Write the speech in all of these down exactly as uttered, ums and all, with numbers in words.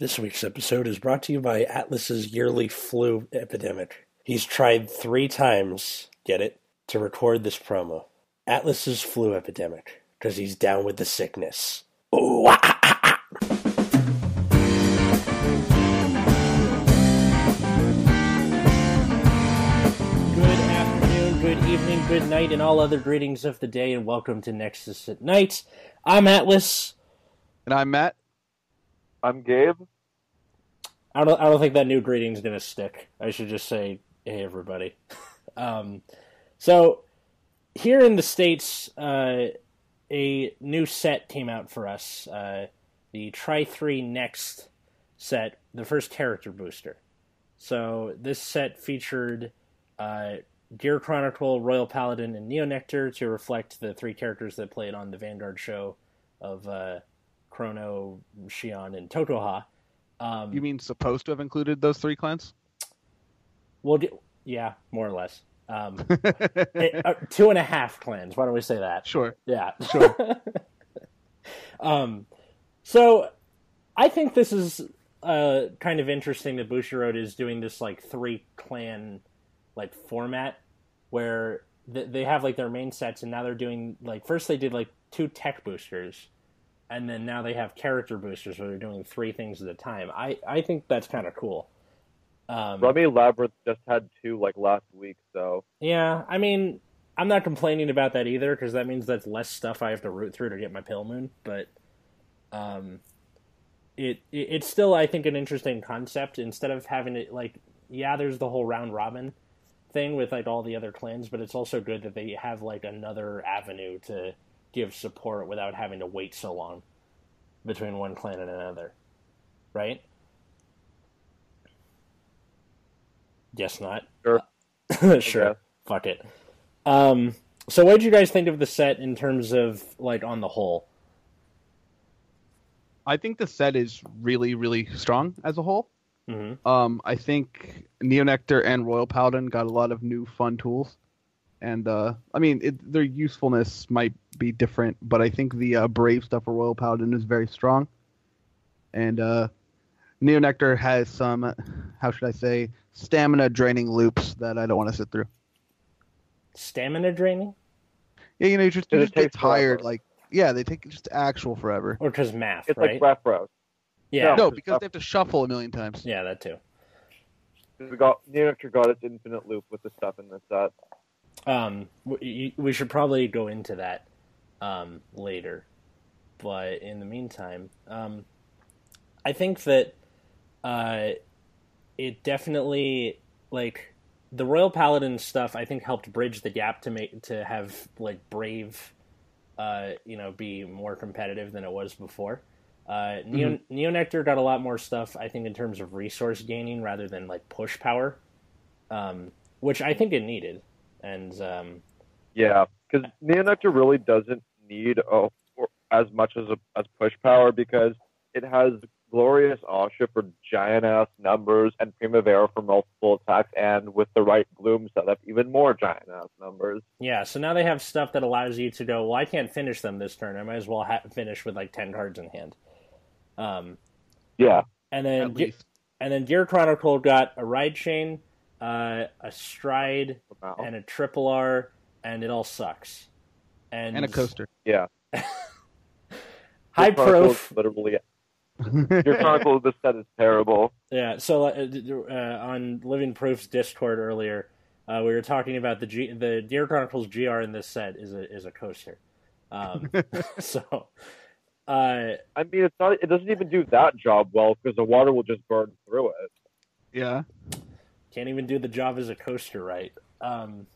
This week's episode is brought to you by Atlas's yearly flu epidemic. He's tried three times, get it, to record this promo. Atlas's flu epidemic, because he's down with the sickness. Ooh, ah, ah, ah, ah. Good afternoon, good evening, good night, and all other greetings of the day, and welcome to Nexus at Night. I'm Atlas. And I'm Matt. I'm Gabe. I don't. I don't think that new greeting's gonna stick. I should just say, "Hey, everybody." um, so, here in the States, uh, a new set came out for us. Uh, the T R Y three Next set, the first character booster. So this set featured uh, Gear Chronicle, Royal Paladin, and Neo Nectar to reflect the three characters that played on the Vanguard show of. Uh, Chrono, Shion, and Tokoha. Um, you mean supposed to have included those three clans? Well, yeah, more or less. Um, it, uh, two and a half clans, why don't we say that? Sure. Yeah. Sure. um, so, I think this is uh, kind of interesting that Bushiroad is doing this, like, three-clan, like, format, where th- they have, like, their main sets, and now they're doing, like, first they did, like, two tech boosters, and then now they have character boosters where they're doing three things at a time. I, I think that's kind of cool. Um, Rummy Labyrinth just had two, like, last week, so... Yeah, I mean, I'm not complaining about that either, because that means that's less stuff I have to root through to get my Pale Moon, but um, it, it it's still, I think, an interesting concept. Instead of having it, like, yeah, there's the whole round-robin thing with, like, all the other clans, but it's also good that they have, like, another avenue to... give support without having to wait so long between one clan and another, right? Guess not. Sure. Uh, sure. Okay. Fuck it. Um, so, what did you guys think of the set in terms of like on the whole? I think the set is really, really strong as a whole. Mm-hmm. Um, I think Neo Nectar and Royal Paladin got a lot of new fun tools. And, uh, I mean, it, their usefulness might be different, but I think the uh, Brave stuff for Royal Paladin is very strong. And uh, Neo Nectar has some, how should I say, stamina-draining loops that I don't want to sit through. Stamina-draining? Yeah, you know, you just, you just get tired. Forever. Like, yeah, they take just actual forever. Or because math, it's right? It's like Refros. Yeah. No, because they have to shuffle a million times. Yeah, that too. We got, Neo Nectar got its infinite loop with the stuff in this set. Um, we, we should probably go into that, um, later, but in the meantime, um, I think that, uh, it definitely, like, the Royal Paladin stuff, I think helped bridge the gap to make, to have, like, Brave, uh, you know, be more competitive than it was before. Uh, Neo, mm-hmm. Neo Nectar got a lot more stuff, I think, in terms of resource gaining rather than, like, push power, um, which I think it needed. And um, yeah, because Neo Nectar really doesn't need oh, as much as a, as push power because it has Glorious Ahsha for giant ass numbers and Primavera for multiple attacks, and with the right Gloom setup, even more giant ass numbers. Yeah, so now they have stuff that allows you to go. Well, I can't finish them this turn. I might as well ha- finish with like ten cards in hand. Um, yeah, and then Ge- and then Gear Chronicle got a Ride Chain. Uh, a Stride, wow. And a Triple R, and it all sucks. And, and a coaster. Yeah. High prof. Literally. Your chronicle of this set is terrible. Yeah, so uh, uh, on Living Proof's Discord earlier, uh, we were talking about the G- the Deer Chronicles G R in this set is a is a coaster. Um, so... Uh, I mean, it's not. It doesn't even do that job well, because the water will just burn through it. Yeah. Can't even do the job as a coaster, right? Um,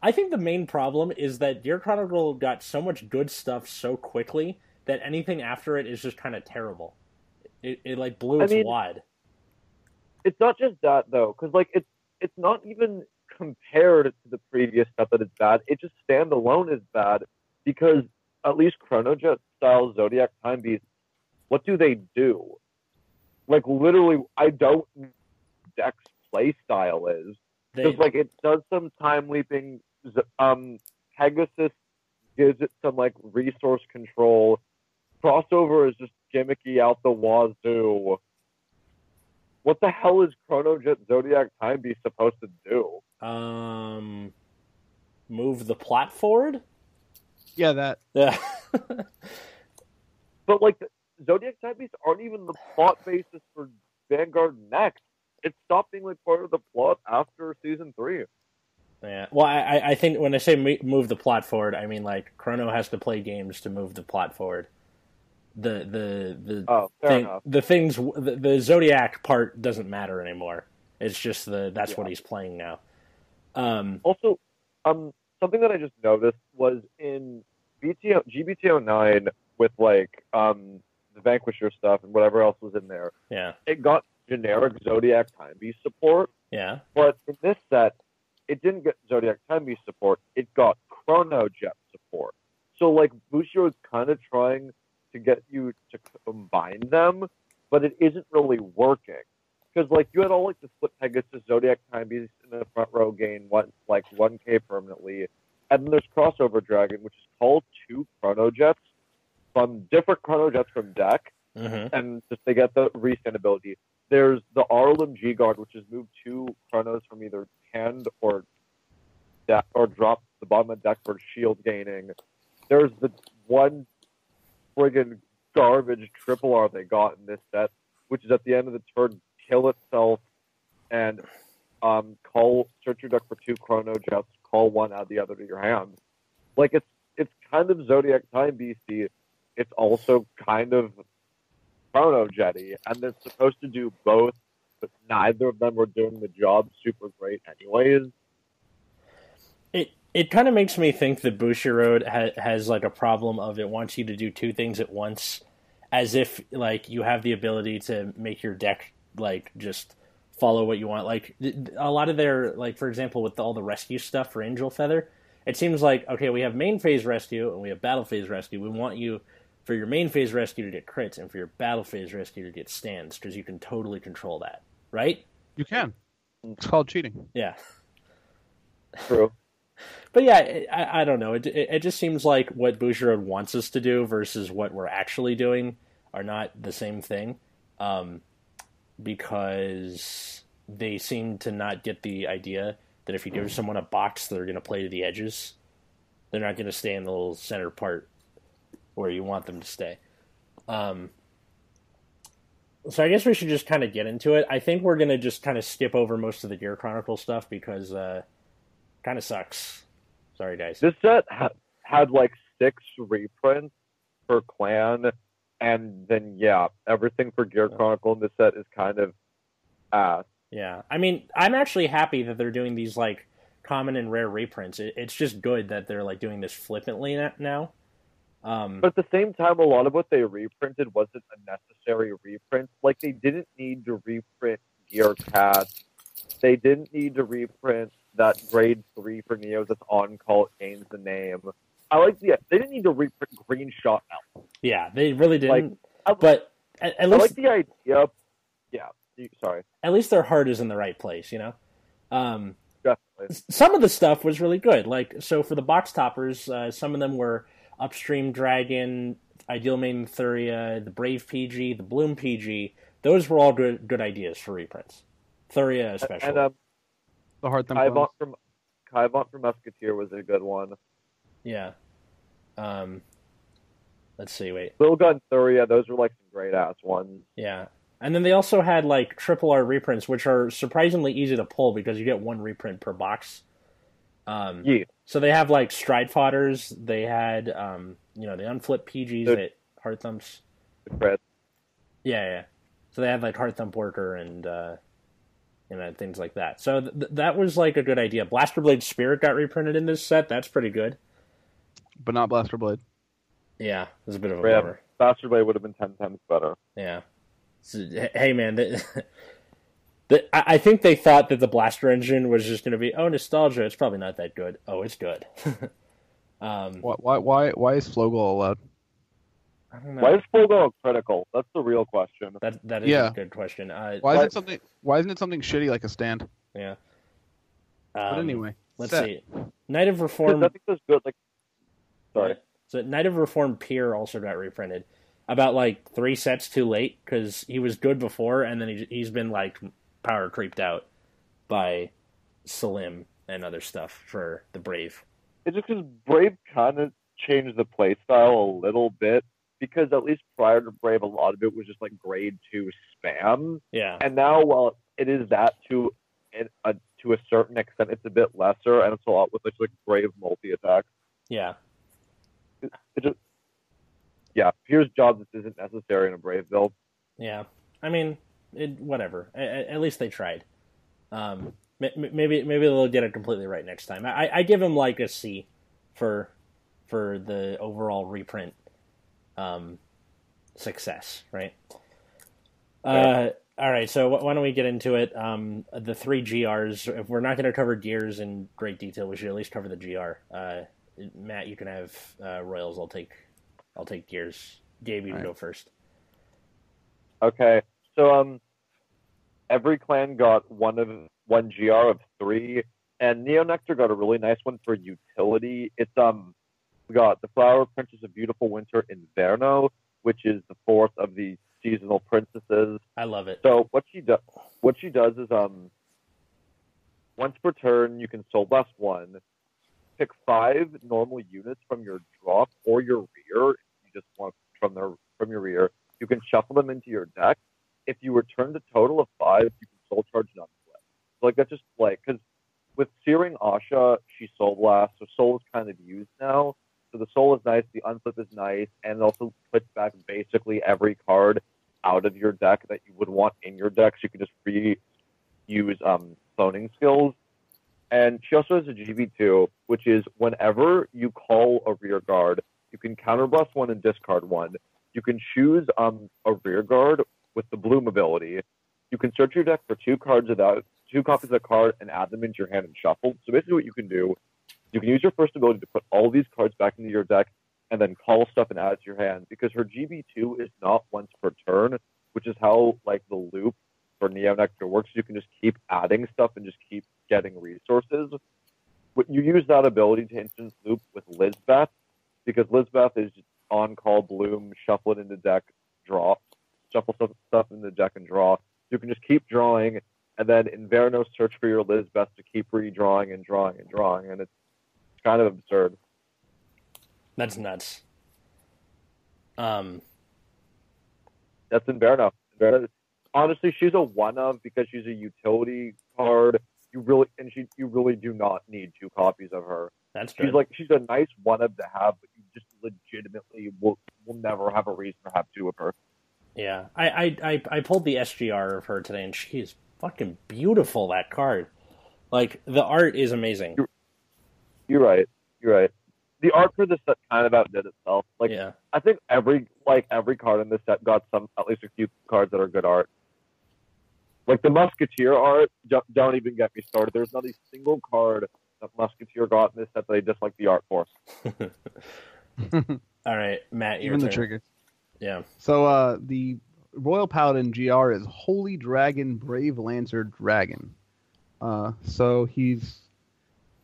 I think the main problem is that Gear Chronicle got so much good stuff so quickly that anything after it is just kind of terrible. It, it like, blew its I mean, wad. It's not just that, though, because, like, it's, it's not even compared to the previous stuff that is bad. It just standalone is bad, because at least Chronojet-style Zodiac Time Beast, what do they do? Like, literally, I don't know decks play style is because like it does some time leaping. Um, Pegasus gives it some like resource control. Crossover is just gimmicky out the wazoo. What the hell is Chronojet Zodiac Time Beast supposed to do? Um, move the plot forward? Yeah, that. Yeah. But, like, Zodiac Time Beasts aren't even the plot basis for Vanguard next. It stopped being, like, part of the plot after Season three. Yeah. Well, I, I think when I say move the plot forward, I mean, like, Chrono has to play games to move the plot forward. The the the oh, thing, the things the, the Zodiac part doesn't matter anymore. It's just the that's yeah. what he's playing now. Um, also, um, something that I just noticed was in B T O, G B T O nine with like um the Vanquisher stuff and whatever else was in there. Yeah, it got generic Zodiac Time Beast support. Yeah, but in this set, it didn't get Zodiac Time Beast support. It got Chronojet support. So like Bushiroad's kind of trying to get you to combine them, but it isn't really working because like you had all like the split Pegasus Zodiac Time Beast in the front row gain one like one K permanently, and then there's Crossover Dragon, which is called two Chronojets from different Chronojets from deck, mm-hmm. and just they get the restand ability. There's the R L M G Guard, which is move two Chronos from either hand or deck or drop the bottom of the deck for shield gaining. There's the one friggin' garbage triple R they got in this set, which is at the end of the turn, kill itself and um, call search your deck for two Chronojets, call one out of the other to your hand. Like it's it's kind of Zodiac Time B C. It's also kind of Chronojet-y, and it's supposed to do both, but neither of them were doing the job super great, anyways. It. It kind of makes me think that Bushiroad ha- has like a problem of it wants you to do two things at once, as if like you have the ability to make your deck like just follow what you want. Like a lot of their like, for example, with all the rescue stuff for Angel Feather, it seems like okay, we have main phase rescue and we have battle phase rescue. We want you for your main phase rescue to get crits and for your battle phase rescue to get stands because you can totally control that, right? You can. It's called cheating. Yeah. True. But yeah, I, I don't know. It, it it just seems like what Bushiroad wants us to do versus what we're actually doing are not the same thing, um, because they seem to not get the idea that if you give someone a box, they're going to play to the edges. They're not going to stay in the little center part where you want them to stay. Um, so I guess we should just kind of get into it. I think we're going to just kind of skip over most of the Gear Chronicle stuff because... Uh, kind of sucks. Sorry, guys. This set ha- had like six reprints per clan, and then yeah, everything for Gear Chronicle in this set is kind of ass. Yeah, I mean, I'm actually happy that they're doing these like common and rare reprints. It- it's just good that they're like doing this flippantly now. Um, but at the same time, a lot of what they reprinted wasn't a necessary reprint. Like they didn't need to reprint Gear Cat. They didn't need to reprint that grade three for Neo that's on call gains the name. I like the they didn't need to reprint Green Shot now. Yeah, they really didn't. Like, but I, at, at least I like the idea. Of, yeah, sorry. At least their heart is in the right place, you know. Um, Definitely. Some of the stuff was really good. Like so for the box toppers, uh, some of them were Upstream Dragon, Ideal Maiden Thuria, the Brave P G, the Bloom P G. Those were all good good ideas for reprints. Thuria especially. And, um, the hard thumb Kaivant from Kaivant from Musketeer was a good one. Yeah. Um, let's see, wait. Little Gun Thuria, those were like some great ass ones. Yeah. And then they also had like triple R reprints, which are surprisingly easy to pull because you get one reprint per box. Um yeah. So they have like Stride Fodders, they had um, you know, the unflipped P Gs the, at Hard Thumps. Yeah, yeah. So they had like Hard Thump Worker and uh you know, things like that. So th- that was, like, a good idea. Blaster Blade Spirit got reprinted in this set. That's pretty good. But not Blaster Blade. Yeah, it was a bit of a bummer. Blaster Blade would have been ten times better. Yeah. So, hey, man, the, the, I think they thought that the Blaster Engine was just going to be, oh, nostalgia, it's probably not that good. Oh, it's good. um, why, why, why is Flogel allowed? I don't know. Why is Flogel critical? That's the real question. That that is yeah. a good question. Uh, why isn't it something? Why isn't it something shitty like a stand? Yeah. Um, but anyway, let's set. see. Knight of Reform. Nothing was good. Like, sorry. Yeah. So Knight of Reform Pier also got reprinted. about like three sets too late because he was good before, and then he, he's been like power creeped out by Salim and other stuff for the Brave. It's just because Brave kind of changed the play style a little bit, because at least prior to Brave, a lot of it was just like grade two spam. Yeah. And now, while it is that to a, to a certain extent, it's a bit lesser, and it's a lot with like, like Brave multi attacks. Yeah. It, it just, yeah, here's job that isn't necessary in a Brave build. Yeah, I mean, it, whatever. I, I, at least they tried. Um, maybe maybe they'll get it completely right next time. I, I give him like a C for for the overall reprint um, success, right? Uh, all right, so why don't we get into it? Um, the three G Rs. If we're not going to cover Gears in great detail, we should at least cover the G R. Uh, Matt, you can have uh, Royals. I'll take. I'll take Gears. Gabe, you can go first. Okay, so um, every clan got one of one G R of three, and Neo Nectar got a really nice one for utility. It's um, we got the Flower Princess of Beautiful Winter Inverno, which is the fourth of the seasonal princesses. I love it. So what she does, what she does is um, once per turn, you can soul blast one. Pick five normal units from your drop or your rear. If you just want from their from your rear, you can shuffle them into your deck. If you return the total of five, you can soul charge none. So like that's just like because with Searing Ahsha, she soul blasts, so soul is kind of used now. So the soul is nice, the unflip is nice, and it also puts back basically every card out of your deck that you would want in your deck. So you can just reuse um, cloning skills. And she also has a G B two, which is whenever you call a rear guard, you can counterblast one and discard one. You can choose um, a rear guard with the Bloom ability. You can search your deck for two cards of that, two copies of the card and add them into your hand and shuffle. So basically what you can do, you can use your first ability to put all these cards back into your deck and then call stuff and add it to your hand. Because her G B two is not once per turn, which is how like the loop for Neo Nectar works. You can just keep adding stuff and just keep getting resources. You use that ability to instance loop with Lizbeth, because Lizbeth is on call, bloom, shuffle it in the deck, draw, shuffle stuff, stuff in the deck and draw. You can just keep drawing, and then Inverno search for your Lizbeth to keep redrawing and drawing and drawing, and it's kind of absurd. That's nuts. Um, That's Inverno. Inverno. Honestly, she's a one of because she's a utility card. You really and she you really do not need two copies of her. That's true. She's like she's a nice one of to have, but you just legitimately will will never have a reason to have two of her. Yeah, I I I, I pulled the S G R of her today, and she is fucking beautiful. That card, like the art is amazing. You're, you're right. You're right. The art for this set kind of outdid itself. Like yeah. I think every like every card in this set got some at least a few cards that are good art. Like, the Musketeer art, don't even get me started. There's not a single card that Musketeer got in this set that I dislike the art for. All right, Matt, your Even turn. The trigger. Yeah. So, uh, the Royal Paladin G R is Holy Dragon, Brave Lancer Dragon. Uh, so, he's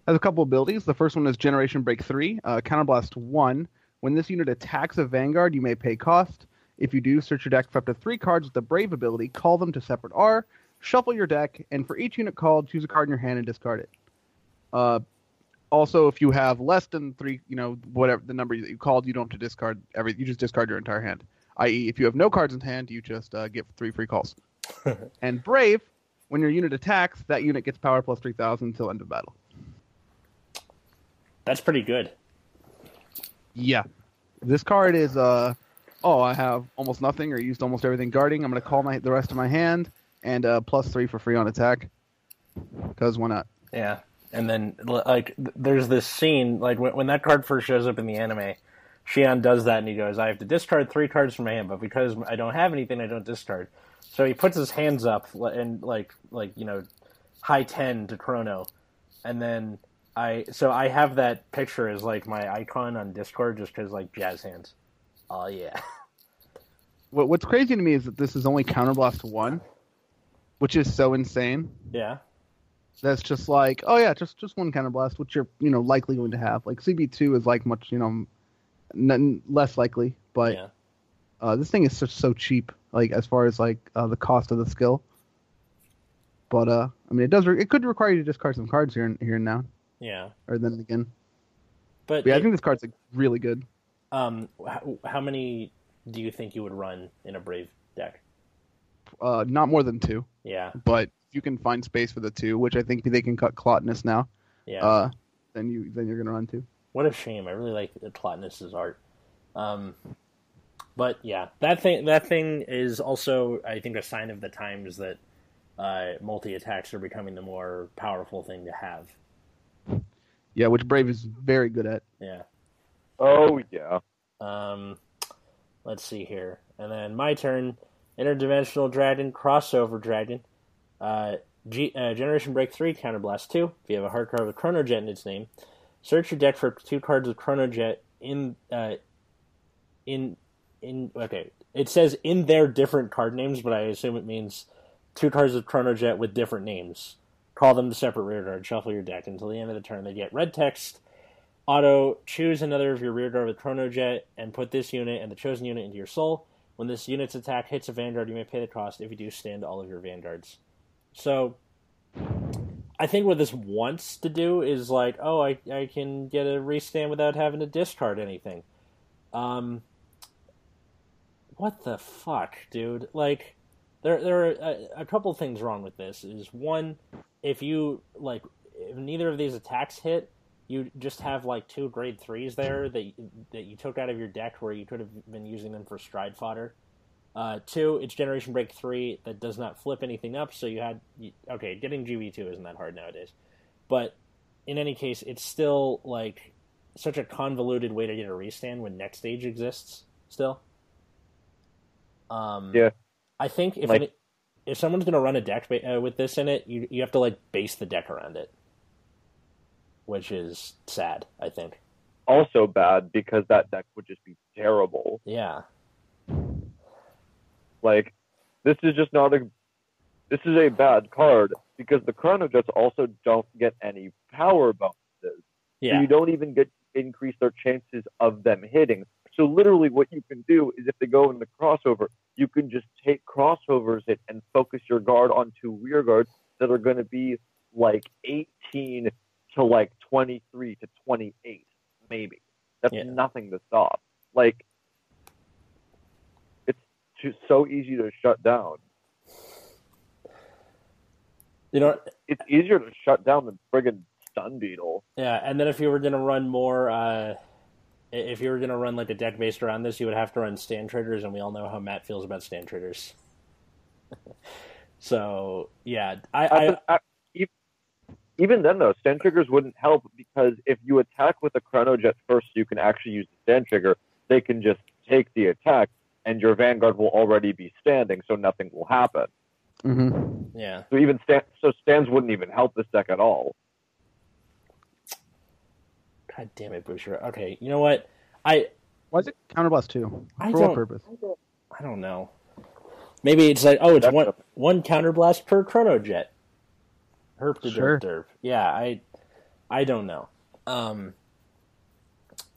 has a couple abilities. The first one is Generation Break three, uh, Counterblast one. When this unit attacks a Vanguard, you may pay cost. If you do, search your deck for up to three cards with the Brave ability, call them to separate R, shuffle your deck, and for each unit called, choose a card in your hand and discard it. Uh, also, if you have less than three, you know, whatever the number that you called, you don't have to discard every. You just discard your entire hand. that is, if you have no cards in hand, you just uh, get three free calls. And Brave, when your unit attacks, that unit gets power plus three thousand until end of battle. That's pretty good. Yeah. This card is... Uh, Oh, I have almost nothing or used almost everything guarding. I'm going to call my the rest of my hand and uh, plus three for free on attack. Because why not? Yeah. And then like there's this scene, like when, when that card first shows up in the anime, Shion does that and he goes, I have to discard three cards from my hand, but because I don't have anything, I don't discard. So he puts his hands up and like, like you know, high ten to Chrono. And then I, so I have that picture as like my icon on Discord just because like jazz hands. Oh, yeah. What What's crazy to me is that this is only Counterblast one, which is so insane. Yeah. That's just like, oh, yeah, just, just one Counterblast, which you're, you know, likely going to have. Like, C B two is, like, much, you know, n- less likely. But yeah. Uh, this thing is so, so cheap, like as far as like uh, the cost of the skill. But uh, I mean, it does. Re it could require you to discard some cards here and here and now. Yeah. Or then again. But, but yeah, it, I think this card's like really good. Um, how, how many do you think you would run in a Brave deck? Uh, not more than two. Yeah. But if you can find space for the two, which I think they can cut Clotinus now. Yeah. Uh, then you then you're gonna run two. What a shame! I really like Clotinus's art. Um. But yeah, that thing that thing is also, I think, a sign of the times that uh, multi-attacks are becoming the more powerful thing to have. Yeah, which Brave is very good at. Yeah. Oh, yeah. Um, let's see here. And then my turn, Interdimensional Dragon, Crossover Dragon. Uh, G uh, Generation Break three, Counterblast two. If you have a hard card with Chronojet in its name, search your deck for two cards with Chronojet in... Uh, in In, okay, it says in their different card names, but I assume it means two cards of Chronojet with different names. Call them to separate rearguard. Shuffle your deck until the end of the turn. They get red text. Auto, choose another of your rearguard with Chronojet and put this unit and the chosen unit into your soul. When this unit's attack hits a Vanguard, you may pay the cost. If you do, stand all of your Vanguards. So, I think what this wants to do is like, oh, I, I can get a restand without having to discard anything. Um... What the fuck, dude? Like, there there are a, a couple things wrong with this. Is one, if you, like, if neither of these attacks hit, you just have, like, two grade threes there that, that you took out of your deck where you could have been using them for stride fodder. Uh, two, it's Generation Break three that does not flip anything up, so you had... You, okay, getting G B two isn't that hard nowadays. But, in any case, it's still, like, such a convoluted way to get a restand when Next Stage exists still. Um, yeah, I think if like, it, if someone's going to run a deck uh, with this in it, you you have to like base the deck around it, which is sad. I think also bad because that deck would just be terrible. Yeah, like this is just not a this is a bad card because the Chronojets also don't get any power bonuses. Yeah, so you don't even get to increase their chances of them hitting. So literally what you can do is if they go in the crossover, you can just take crossovers it and focus your guard on two rear guards that are going to be like eighteen to like twenty-three to twenty-eight, maybe. That's yeah. nothing to stop. Like, it's just so easy to shut down. You know, it's easier to shut down than friggin' Stun Beetle. Yeah, and then if you were going to run more... Uh... If you were going to run like a deck based around this, you would have to run Stand Traders, and we all know how Matt feels about Stand Traders. So, yeah. I, I, I, I Even then, though, Stand Triggers wouldn't help because if you attack with a Chronojet first, you can actually use the Stand Trigger. They can just take the attack, and your Vanguard will already be standing, so nothing will happen. Mm-hmm. Yeah. So, even stand, so Stands wouldn't even help this deck at all. God damn it, Bushiroad. Okay, you know what? I why is it Counterblast two? For I don't, what purpose? I don't know. Maybe it's like oh, it's That's one up. one Counterblast per Chronojet. Herp to sure. derp derp. Yeah, I I don't know. Um,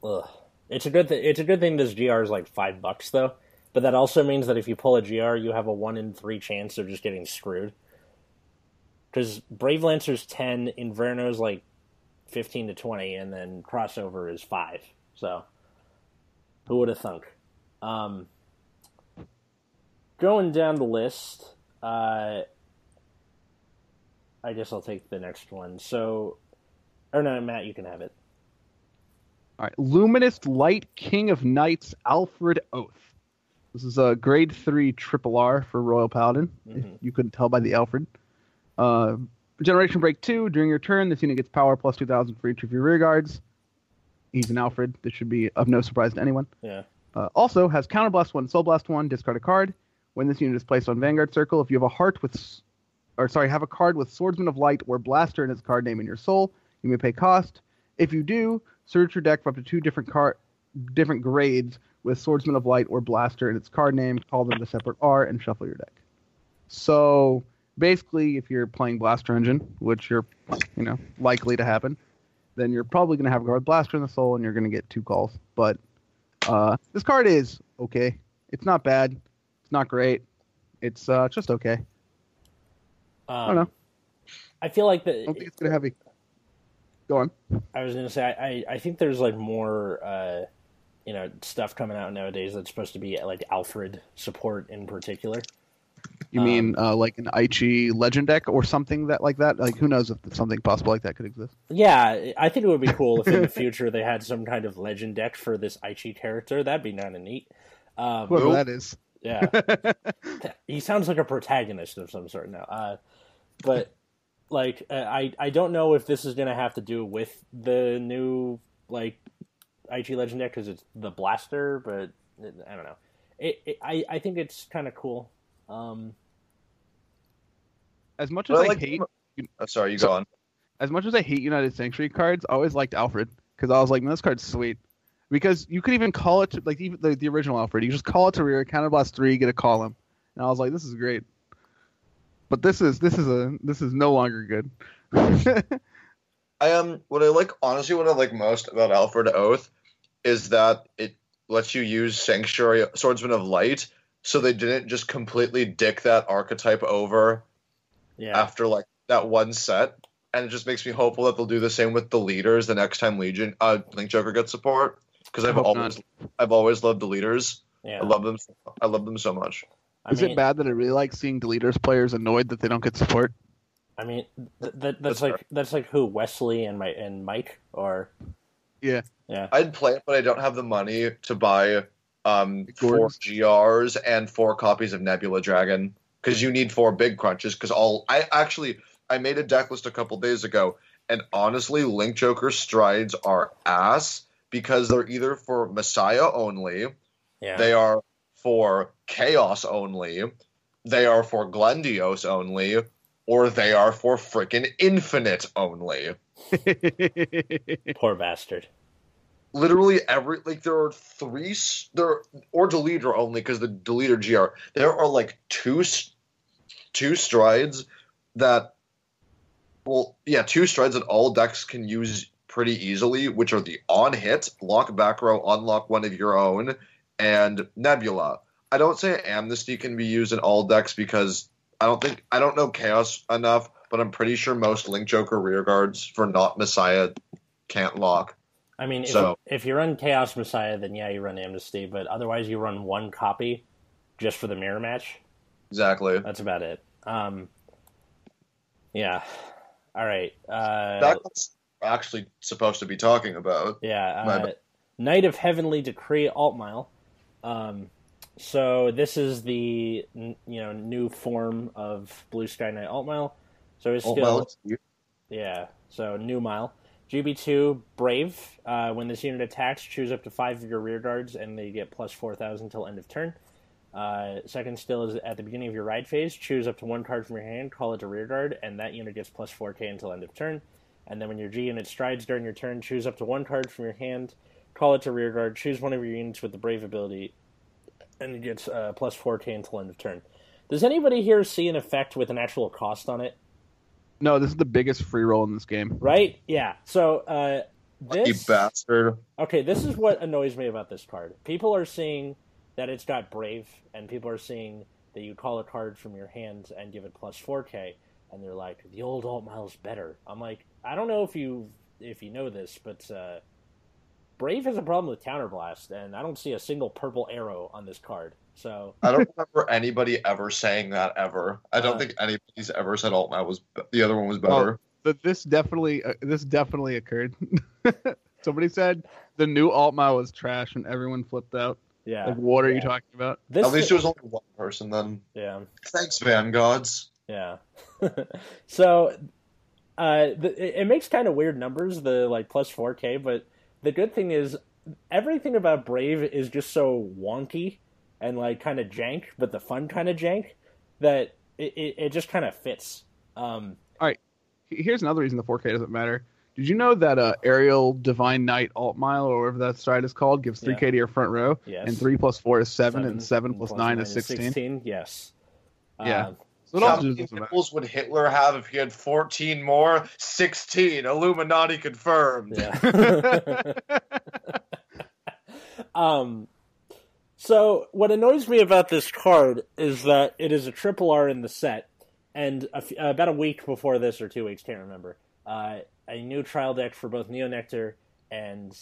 ugh. It's a good thing. It's a good thing this G R is like five bucks though. But that also means that if you pull a G R, you have a one in three chance of just getting screwed. Because Brave Lancer's ten, Inverno's like. fifteen to twenty, and then crossover is five. So, who would have thunk? Um, going down the list, uh, I guess I'll take the next one. So, or no, Matt, you can have it. All right, Luminous Light King of Knights, Alfred Oath. This is a grade three triple R for Royal Paladin. Mm-hmm. If you couldn't tell by the Alfred. Uh, Generation Break two, during your turn, this unit gets power plus two thousand for each of your rear guards. He's an Alfred. This should be of no surprise to anyone. Yeah. Uh, also, has Counterblast one, Soul Blast one, discard a card. When this unit is placed on Vanguard Circle, if you have a heart with... Or, sorry, have a card with Swordsman of Light or Blaster in its card name in your soul, you may pay cost. If you do, search your deck for up to two different card, different grades with Swordsman of Light or Blaster in its card name, call them to separate R, and shuffle your deck. So... Basically, if you're playing Blaster Engine, which you're, you know, likely to happen, then you're probably going to have a card with Blaster in the soul, and you're going to get two calls. But uh, this card is okay. It's not bad. It's not great. It's uh, just okay. Um, I don't know. I feel like the. I don't think it's gonna have a. Go on. I was gonna say I, I think there's like more uh, you know, stuff coming out nowadays that's supposed to be like Alfred support in particular. You um, mean uh, like an Aichi Legend deck or something that like that? Like who knows if something possible like that could exist? Yeah, I think it would be cool if in the future they had some kind of Legend deck for this Aichi character. That'd be kind of neat. Um, Whoever that is. Yeah, he sounds like a protagonist of some sort now. Uh, but like, I I don't know if this is gonna have to do with the new like Aichi Legend deck because it's the Blaster, but I don't know. It, it, I I think it's kind of cool. Um, as much as I like, hate, oh, sorry, you so, go on. As much as I hate United Sanctuary cards, I always liked Alfred because I was like, this card's sweet. Because you could even call it, to, like, even the, the original Alfred, you just call it to rear, counterblast three, get a column. And I was like, this is great. But this is this is a this is no longer good. I um, what I like, honestly, what I like most about Alfred Oath is that it lets you use Sanctuary Swordsman of Light, so they didn't just completely dick that archetype over yeah. after, like, that one set. And it just makes me hopeful that they'll do the same with the leaders the next time Legion uh, Link Joker gets support. Because I've always, not. I've always loved deleters. Yeah. I love them. I love them so much. I Is mean, it bad that I really like seeing deleters players annoyed that they don't get support? I mean, th- th- that's, that's like fair. That's like who, Wesley and my and Mike, or yeah, yeah. I'd play it, but I don't have the money to buy um, four G Rs and four copies of Nebula Dragon because you need four big crunches. Because all I actually I made a deck list a couple days ago, and honestly, Link Joker strides are ass. Because they're either for Messiah only, yeah. they are for Chaos only, they are for Glendios only, or they are for frickin' Infinite only. Poor bastard. Literally every, like, there are three, there or Deleter only, because the Deleter G R, there are, like, two, two strides that, well, yeah, two strides that all decks can use pretty easily, which are the on-hit, lock back row, unlock one of your own, and Nebula. I don't say Amnesty can be used in all decks because I don't think I don't know Chaos enough, but I'm pretty sure most Link Joker rearguards for not Messiah can't lock. I mean, so. if, if you run Chaos Messiah, then yeah, you run Amnesty, but otherwise you run one copy just for the mirror match. Exactly. That's about it. Um, yeah. All right. Uh, That's actually supposed to be talking about. Yeah, uh, Knight of Heavenly Decree Altmile. Um, so this is the n- you know new form of Blue Sky Knight Altmile. So it's still Altmile. Yeah. So new mile G B two Brave. Uh, when this unit attacks, choose up to five of your rear guards, and they get plus four thousand till end of turn. Uh, second still is at the beginning of your ride phase. Choose up to one card from your hand, call it a rear guard, and that unit gets plus four k until end of turn. And then when your G unit strides during your turn, choose up to one card from your hand, call it to rearguard, choose one of your units with the Brave ability, and it gets uh, plus four k until end of turn. Does anybody here see an effect with an actual cost on it? No, this is the biggest free roll in this game. Right? Yeah. So, uh, this... You bastard. Okay, this is what annoys me about this card. People are seeing that it's got Brave, and people are seeing that you call a card from your hand and give it plus four k, and they're like, the old Altmile's better. I'm like... I don't know if you if you know this, but uh, Brave has a problem with Counterblast, and I don't see a single purple arrow on this card. So I don't remember anybody ever saying that ever. I don't uh, think anybody's ever said Altmile was the other one was better. But this definitely uh, this definitely occurred. Somebody said the new Altmile was trash, and everyone flipped out. Yeah, like what are yeah. you talking about? This At least it was only one person then. Yeah. Thanks, Vanguards. Yeah. So. Uh, the, it makes kind of weird numbers, the like plus four k, but the good thing is everything about Brave is just so wonky and like kind of jank, but the fun kind of jank that it, it, it just kind of fits. Um, All right, here's another reason the four k doesn't matter. Did you know that uh, Aerial Divine Knight Altmile, or whatever that stride is called, gives three k yeah. to your front row, yes. and three plus four is seven, seven and seven plus, plus nine, nine is sixteen? sixteen Yes. Yeah. Um, How many nipples would Hitler have if he had fourteen more? sixteen Illuminati confirmed. Yeah. um, So what annoys me about this card is that it is a triple R in the set, and a f about a week before this, or two weeks, can't remember, uh, a new trial deck for both Neo Nectar and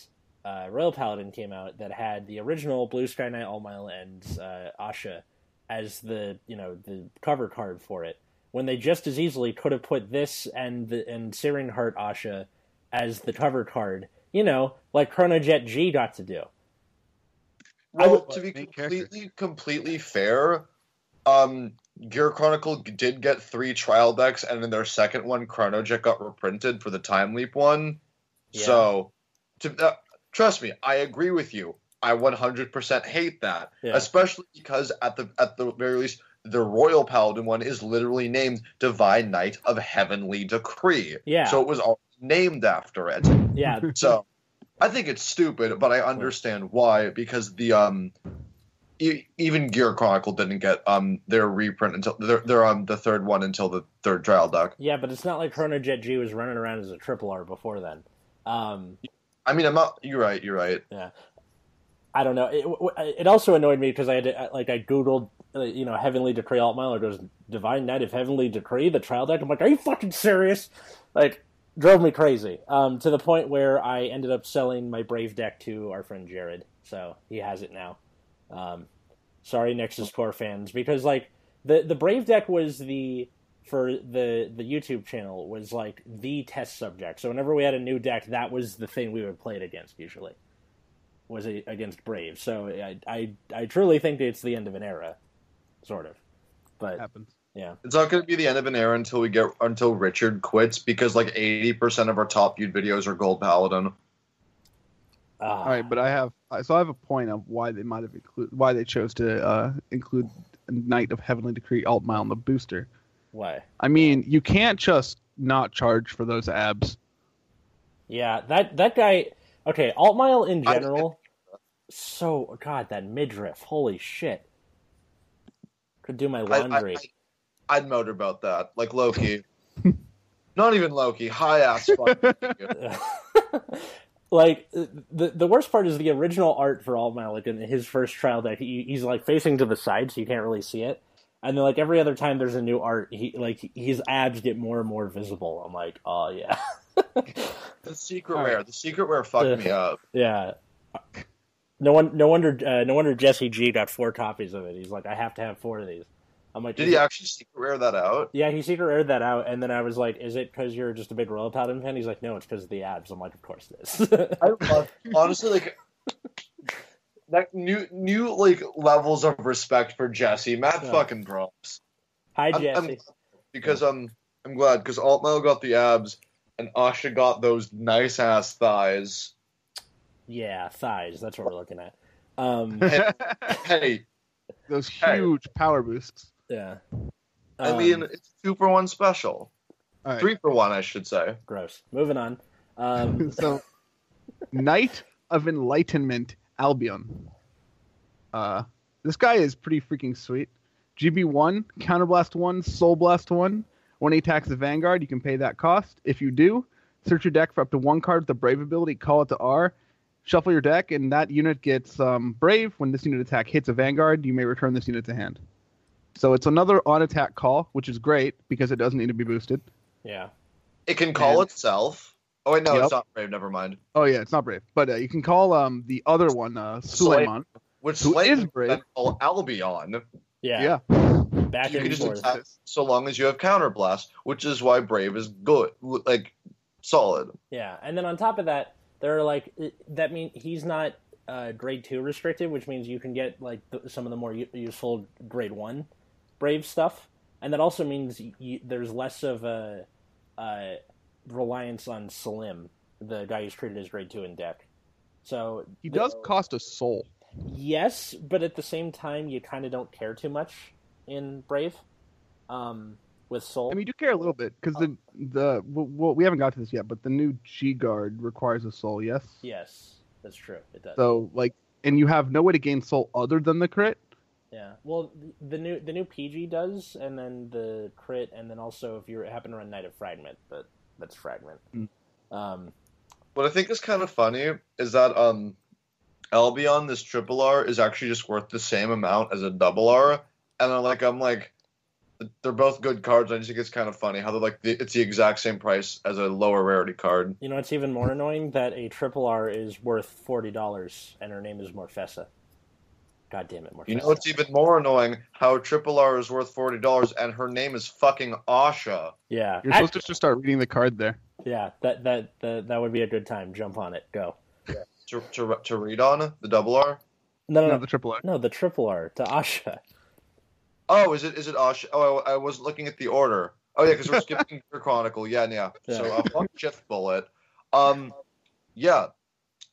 uh, Royal Paladin came out that had the original Blue Sky Knight Altmile and uh, Ahsha as the, you know, the cover card for it, when they just as easily could have put this and the, and Searing Heart Ahsha as the cover card, you know, like Chronojet G got to do. Well, to be completely, completely fair, um, Gear Chronicle did get three trial decks, and in their second one, Chronojet got reprinted for the Time Leap one. Yeah. So, to, uh, trust me, I agree with you. I one hundred percent hate that, yeah. Especially because at the at the very least, the Royal Paladin one is literally named Divine Knight of Heavenly Decree. Yeah. So it was all named after it. Yeah. So. I think it's stupid, but I understand why, because the um, e even Gear Chronicle didn't get um their reprint until they're they're on um, the third one until the third trial deck. Yeah, but it's not like Chronojet G was running around as a triple R before then. Um, I mean, I'm not. You're right. You're right. Yeah, I don't know. It, it also annoyed me because I had to, like I googled you know Heavenly Decree Altmile, it goes Divine Knight of Heavenly Decree the trial deck. I'm like, are you fucking serious? Like. Drove me crazy, um, to the point where I ended up selling my Brave deck to our friend Jared, so he has it now. Um, sorry, Nexus Core fans, because, like, the, the Brave deck was the, for the, the YouTube channel, was, like, the test subject. So whenever we had a new deck, that was the thing we would play it against, usually, was a, against Brave. So I, I, I truly think it's the end of an era, sort of. But happens. Yeah, it's not going to be the end of an era until we get until Richard quits, because like eighty percent of our top viewed videos are Gold Paladin. Uh, All right, but I have so I have a point of why they might have included why they chose to uh, include Knight of Heavenly Decree Altmile in the booster. Why? I mean, you can't just not charge for those abs. Yeah, that that guy. Okay, Altmile in general. I, so God, that midriff, holy shit! Could do my laundry. I, I, I, I'd motorboat that, like Loki. Not even Loki, high ass fucking. Like the the worst part is the original art for Altmile, like in his first trial deck, he, he's like facing to the side, so you can't really see it. And then like every other time there's a new art, he like his abs get more and more visible. I'm like, oh yeah. The secret right. wear, the secret wear fucked uh, me up. Yeah. No one, no wonder, uh, no wonder Jesse G got four copies of it. He's like, I have to have four of these. I'm like, did he actually secret rare that out? Yeah, he secret rared that out, and then I was like, "Is it because you're just a big Royal Paladin fan?" He's like, "No, it's because of the abs." I'm like, "Of course it is." I love, honestly, like that new new like levels of respect for Jesse. Matt yeah. fucking drops. Hi I'm, Jesse. I'm, because um, I'm glad because Altmile got the abs, and Ahsha got those nice ass thighs. Yeah, thighs. That's what we're looking at. Um, hey, hey, those huge hey. power boosts. Yeah. I um, mean, it's two for one special. Right. Three for one, I should say. Gross. Moving on. Um, so, Knight of Enlightenment Albion. Uh, this guy is pretty freaking sweet. G B one, Counterblast one, Soul Blast one. When he attacks the Vanguard, you can pay that cost. If you do, search your deck for up to one card with the Brave ability, call it to R, shuffle your deck, and that unit gets um, Brave. When this unit attack hits a Vanguard, you may return this unit to hand. So it's another on-attack call, which is great, because it doesn't need to be boosted. Yeah. It can call and, itself. Oh, wait, no, yep. It's not Brave, never mind. Oh, yeah, it's not Brave. But uh, you can call um the other one, uh, Suleiman, which who Slay is Brave. Call Albion. Yeah. Yeah. Back you and can forth. Just attack so long as you have Counterblast, which is why Brave is good, like, solid. Yeah, and then on top of that, there are, like, that means he's not uh, grade two restricted, which means you can get, like, th some of the more useful grade one. Brave stuff, and that also means you, there's less of a uh, reliance on Salim, the guy who's treated as grade two in deck. So he does the, cost a soul. Yes, but at the same time, you kind of don't care too much in Brave um, with soul. I mean, you do care a little bit, because um, the, the well, we haven't got to this yet, but the new G-Guard requires a soul, yes? Yes, that's true. It does. So, like, and you have no way to gain soul other than the crit. Yeah, well, the new the new P G does, and then the crit, and then also if you happen to run Knight of Fragment, but that's Fragment. Mm. Um, what I think is kind of funny is that um, Albion, this triple R, is actually just worth the same amount as a double R. And I'm like, I'm like, they're both good cards. I just think it's kind of funny how they're like, the, it's the exact same price as a lower rarity card. You know, it's even more annoying that a triple R is worth forty dollars and her name is Morfessa. God damn it, Morfessa. You know, it's even more annoying how triple R is worth forty dollars and her name is fucking Ahsha. Yeah. You're supposed I, to just start reading the card there. Yeah, that, that, that, that would be a good time. Jump on it. Go. Yeah. To, to, to read on the double R? No, no, no, the triple R. No, the triple R to Ahsha. Oh, is it is it Ahsha? Oh, I, I was looking at the order. Oh, yeah, because we're skipping Gear Chronicle. Yeah, yeah. yeah. So, uh, fuck Shift Bullet. Um, yeah.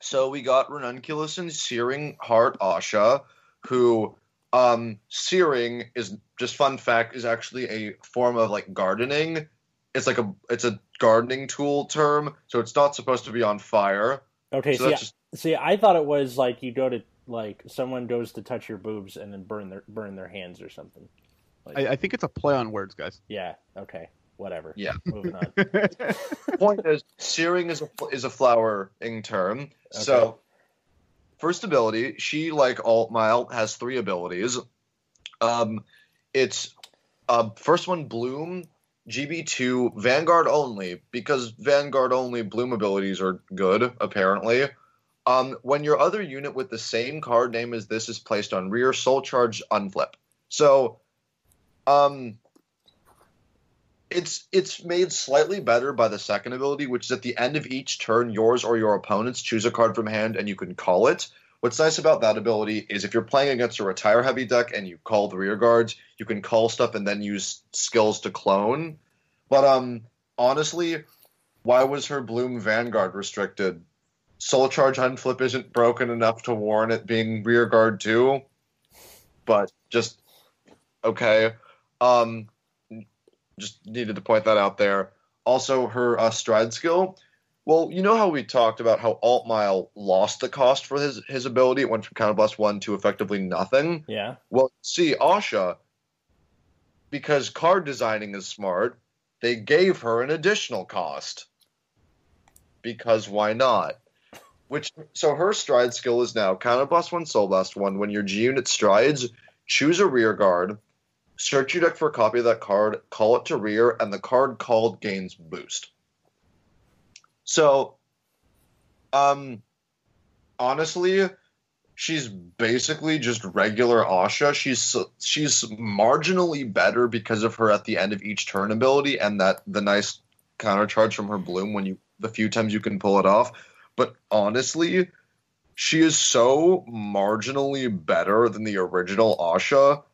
So we got Ranunculus and Searing Heart Ahsha, who um, searing is just fun fact is actually a form of like gardening. It's like a it's a gardening tool term, so it's not supposed to be on fire. Okay, so see, that's just... see, I thought it was like you go to. Like someone goes to touch your boobs and then burn their burn their hands or something. Like, I, I think it's a play on words, guys. Yeah. Okay. Whatever. Yeah. Moving on. Point is, searing is a is a flowering term. Okay. So, first ability, she like Altmile has three abilities. Um, it's uh first one bloom G B two Vanguard only because Vanguard only bloom abilities are good apparently. Um, when your other unit with the same card name as this is placed on rear, soul charge, unflip. So, um, it's it's made slightly better by the second ability, which is at the end of each turn, yours or your opponent's choose a card from hand and you can call it. What's nice about that ability is if you're playing against a retire heavy deck and you call the rear guards, you can call stuff and then use skills to clone. But um, honestly, why was her Bloom Vanguard restricted? Soul Charge Unflip isn't broken enough to warrant it being rear guard too, but just okay. Um, just needed to point that out there. Also, her uh, Stride skill. Well, you know how we talked about how Altmile lost the cost for his his ability. It went from counter blast one to effectively nothing. Yeah. Well, see, Ahsha, because card designing is smart, they gave her an additional cost. Because why not? Which so her stride skill is now counter blast one, soul blast one. When your G unit strides, choose a rear guard, search your deck for a copy of that card, call it to rear, and the card called gains boost. So, um, honestly, she's basically just regular Ahsha. She's she's marginally better because of her at the end of each turn ability and that the nice counter charge from her bloom when you the few times you can pull it off. But honestly, she is so marginally better than the original Ahsha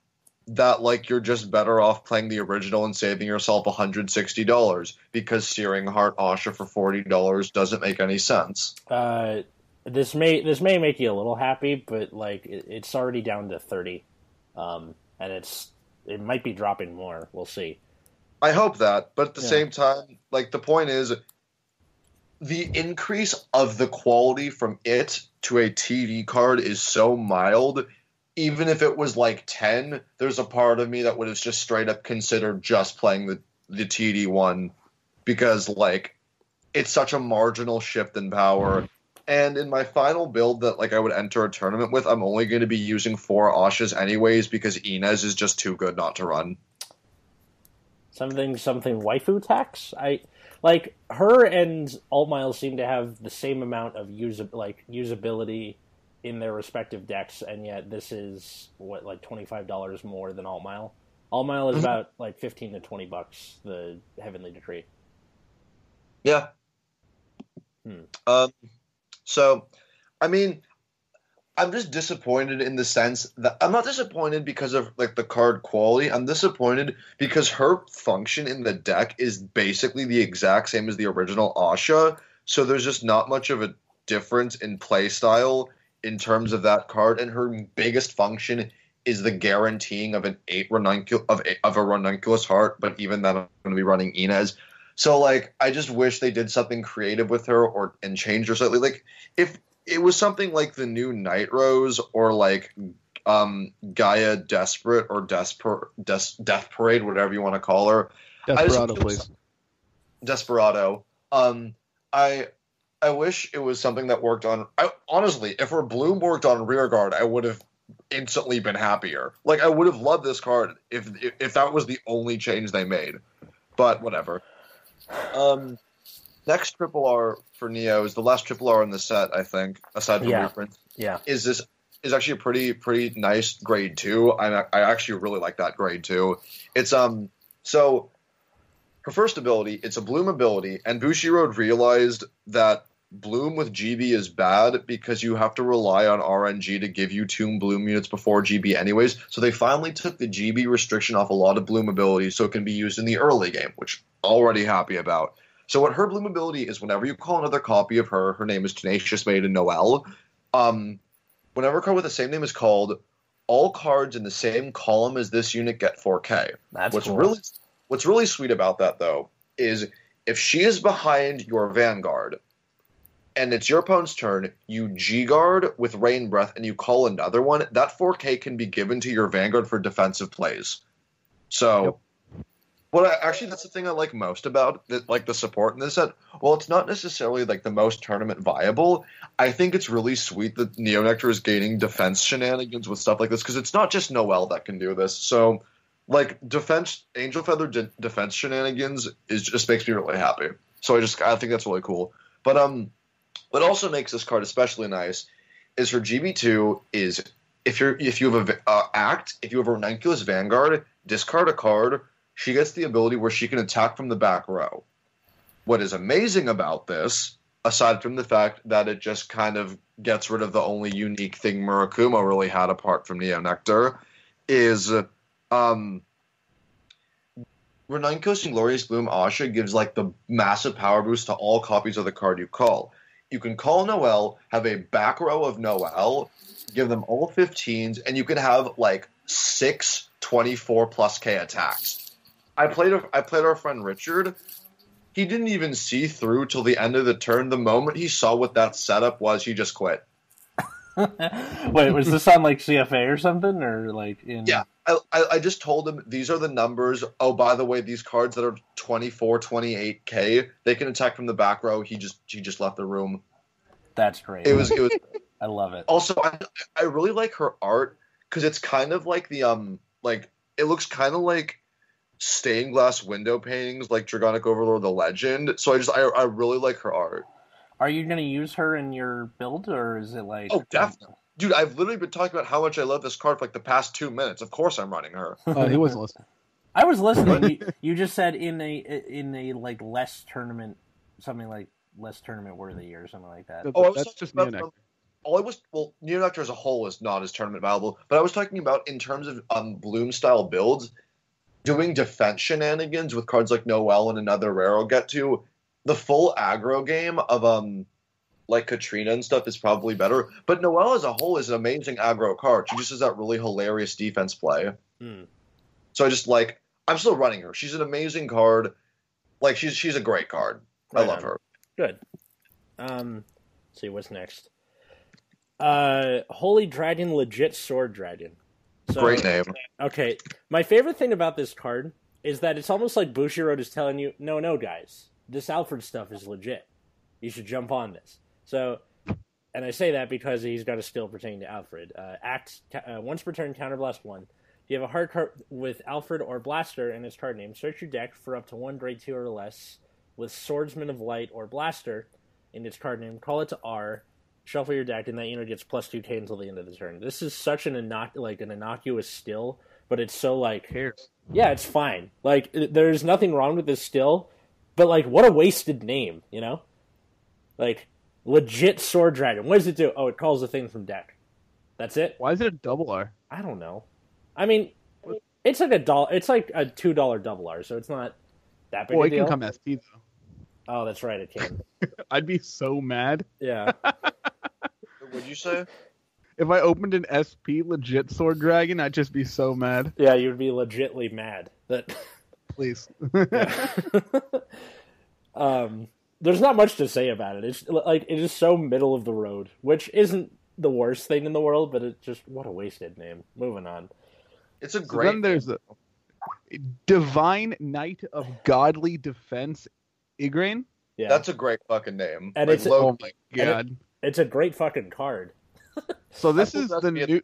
that, like, you're just better off playing the original and saving yourself one hundred sixty dollars because Searing Heart Ahsha for forty dollars doesn't make any sense. Uh, this may this may make you a little happy, but, like, it, it's already down to thirty dollars. Um, and it's it might be dropping more. We'll see. I hope that. But at the yeah. same time, like, the point is... the increase of the quality from it to a T V card is so mild. Even if it was like ten, there's a part of me that would have just straight up considered just playing the, the T D one because, like, it's such a marginal shift in power. And in my final build that, like, I would enter a tournament with, I'm only going to be using four Ahshas anyways because Inez is just too good not to run. Something, something waifu tax? I... Like, her and Altmile seem to have the same amount of usa- like usability in their respective decks, and yet this is, what, like twenty-five dollars more than Altmile? Altmile is mm-hmm. about, like, fifteen to twenty bucks, the Heavenly Decree. Yeah. Hmm. Um, so, I mean, I'm just disappointed in the sense that... I'm not disappointed because of, like, the card quality. I'm disappointed because her function in the deck is basically the exact same as the original Ahsha, so there's just not much of a difference in playstyle in terms of that card, and her biggest function is the guaranteeing of an eight ranuncul- of, a, of a Ranunculus Heart, but even then I'm going to be running Inez. So, like, I just wish they did something creative with her or and changed her slightly. Like, if... it was something like the new Night Rose or like um, Gaia Desperate or Desper- Des- Death Parade, whatever you want to call her. Desperado, I just, please. Desperado. Um, I I wish it was something that worked on. I, honestly, if her bloom worked on Rearguard, I would have instantly been happier. Like, I would have loved this card if if that was the only change they made. But whatever. Um, next triple R for Neo is the last triple R in the set, I think, aside from yeah. reprints. Yeah. Is this is actually a pretty pretty nice grade two. I I actually really like that grade two. It's um so. Her first ability, it's a Bloom ability, and Bushiroad realized that Bloom with G B is bad because you have to rely on R N G to give you two Bloom units before G B anyways, so they finally took the G B restriction off a lot of Bloom abilities so it can be used in the early game, which I'm already happy about. So what her Bloom ability is, whenever you call another copy of her, her name is Tenacious Maiden Noelle, um, whenever a card with the same name is called, all cards in the same column as this unit get four K. That's What's cool. really... What's really sweet about that, though, is if she is behind your Vanguard and it's your opponent's turn, you G-Guard with Rain Breath and you call another one, that four K can be given to your Vanguard for defensive plays. So, yep. what I, actually, that's the thing I like most about, that, like, the support in this set. Well, it's not necessarily, like, the most tournament viable. I think it's really sweet that Neo Nectar is gaining defense shenanigans with stuff like this, because it's not just Noelle that can do this, so... Like, defense, Angel Feather de- defense shenanigans is just makes me really happy. So I just, I think that's really cool. But um, what also makes this card especially nice is her G B two is, if you're, if you have a uh, act, if you have a Ranunculus Vanguard, discard a card, she gets the ability where she can attack from the back row. What is amazing about this, aside from the fact that it just kind of gets rid of the only unique thing Murakumo really had apart from Neo Nectar, is... Um, Ranunculus and Glorious Bloom Ahsha gives like the massive power boost to all copies of the card you call. You can call Noelle, have a back row of Noelle, give them all fifteens, and you can have like six twenty-four plus K attacks. I played a, I played our friend Richard. He didn't even see through till the end of the turn. The moment he saw what that setup was, he just quit. Wait, was this on like C F A or something, or like in? Yeah, I, I just told him these are the numbers. Oh, by the way, these cards that are twenty-four, twenty-eight K, they can attack from the back row. He just he just left the room. That's great. It was it was. I love it. Also, I I really like her art because it's kind of like the um like it looks kind of like stained glass window paintings like Dragonic Overlord: The Legend. So I just I I really like her art. Are you going to use her in your build, or is it like... Oh, definitely. Dude, I've literally been talking about how much I love this card for like the past two minutes. Of course I'm running her. Uh, he wasn't listening. I was listening. you, you just said in a in a like less tournament, something like less tournament worthy or something like that. Oh, I was That's just about, Neo Nectar. All I was, well, Neo Nectar as a whole is not as tournament valuable, but I was talking about in terms of um, Bloom-style builds, doing defense shenanigans with cards like Noelle and another rare I'll get to. The full aggro game of, um, like, Katrina and stuff is probably better. But Noelle as a whole is an amazing aggro card. She just has that really hilarious defense play. Hmm. So I just, like, I'm still running her. She's an amazing card. Like, she's she's a great card. Right I love on. her. Good. Um, let's see, what's next? Uh, Holy Dragon, Legit Sword Dragon. So, great name. Okay, my favorite thing about this card is that it's almost like Bushiroad is telling you, no, no, guys. This Alfred stuff is legit. You should jump on this. So, and I say that because he's got a skill pertaining to Alfred. Uh, act uh, once per turn, counterblast one. If you have a hard card with Alfred or Blaster in its card name, search your deck for up to one grade two or less with Swordsman of Light or Blaster in its card name. Call it to R, shuffle your deck, and that unit gets plus two K until the end of the turn. This is such an innoc like an innocuous still, but it's so like here. Yeah, it's fine. Like it, there's nothing wrong with this still. But, like, what a wasted name, you know? Like, Legit Sword Dragon. What does it do? Oh, it calls a thing from deck. That's it? Why is it a double R? I don't know. I mean, what? it's like a doll. It's like a two dollar double R, so it's not that big well, a deal. Well, it can come S P, though. Oh, that's right, it can. I'd be so mad. Yeah. What'd you say? If I opened an S P Legit Sword Dragon, I'd just be so mad. Yeah, you'd be legitly mad. That... Please. yeah. um, there's not much to say about it. It's like it is so middle of the road, which isn't the worst thing in the world, but it's just what a wasted name. Moving on. It's a great. So then there's the Divine Knight of Godly Defense, Igraine. Yeah. That's a great fucking name. And like, it's oh my God. It, it's a great fucking card. So this is the new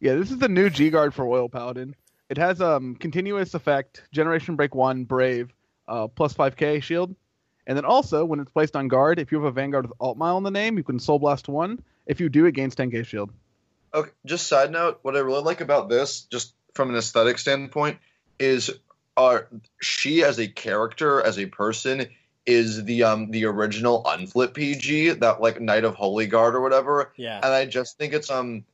Yeah, this is the new G-Guard for Royal Paladin. It has um continuous effect, Generation Break one, Brave, uh, plus five K shield. And then also, when it's placed on guard, if you have a Vanguard with Altmile in the name, you can Soul Blast one. If you do, it gains ten K shield. Okay, just side note, what I really like about this, just from an aesthetic standpoint, is uh, she as a character, as a person, is the um the original Unflip P G, that like Knight of Holy Guard or whatever. Yeah. And I just think it's um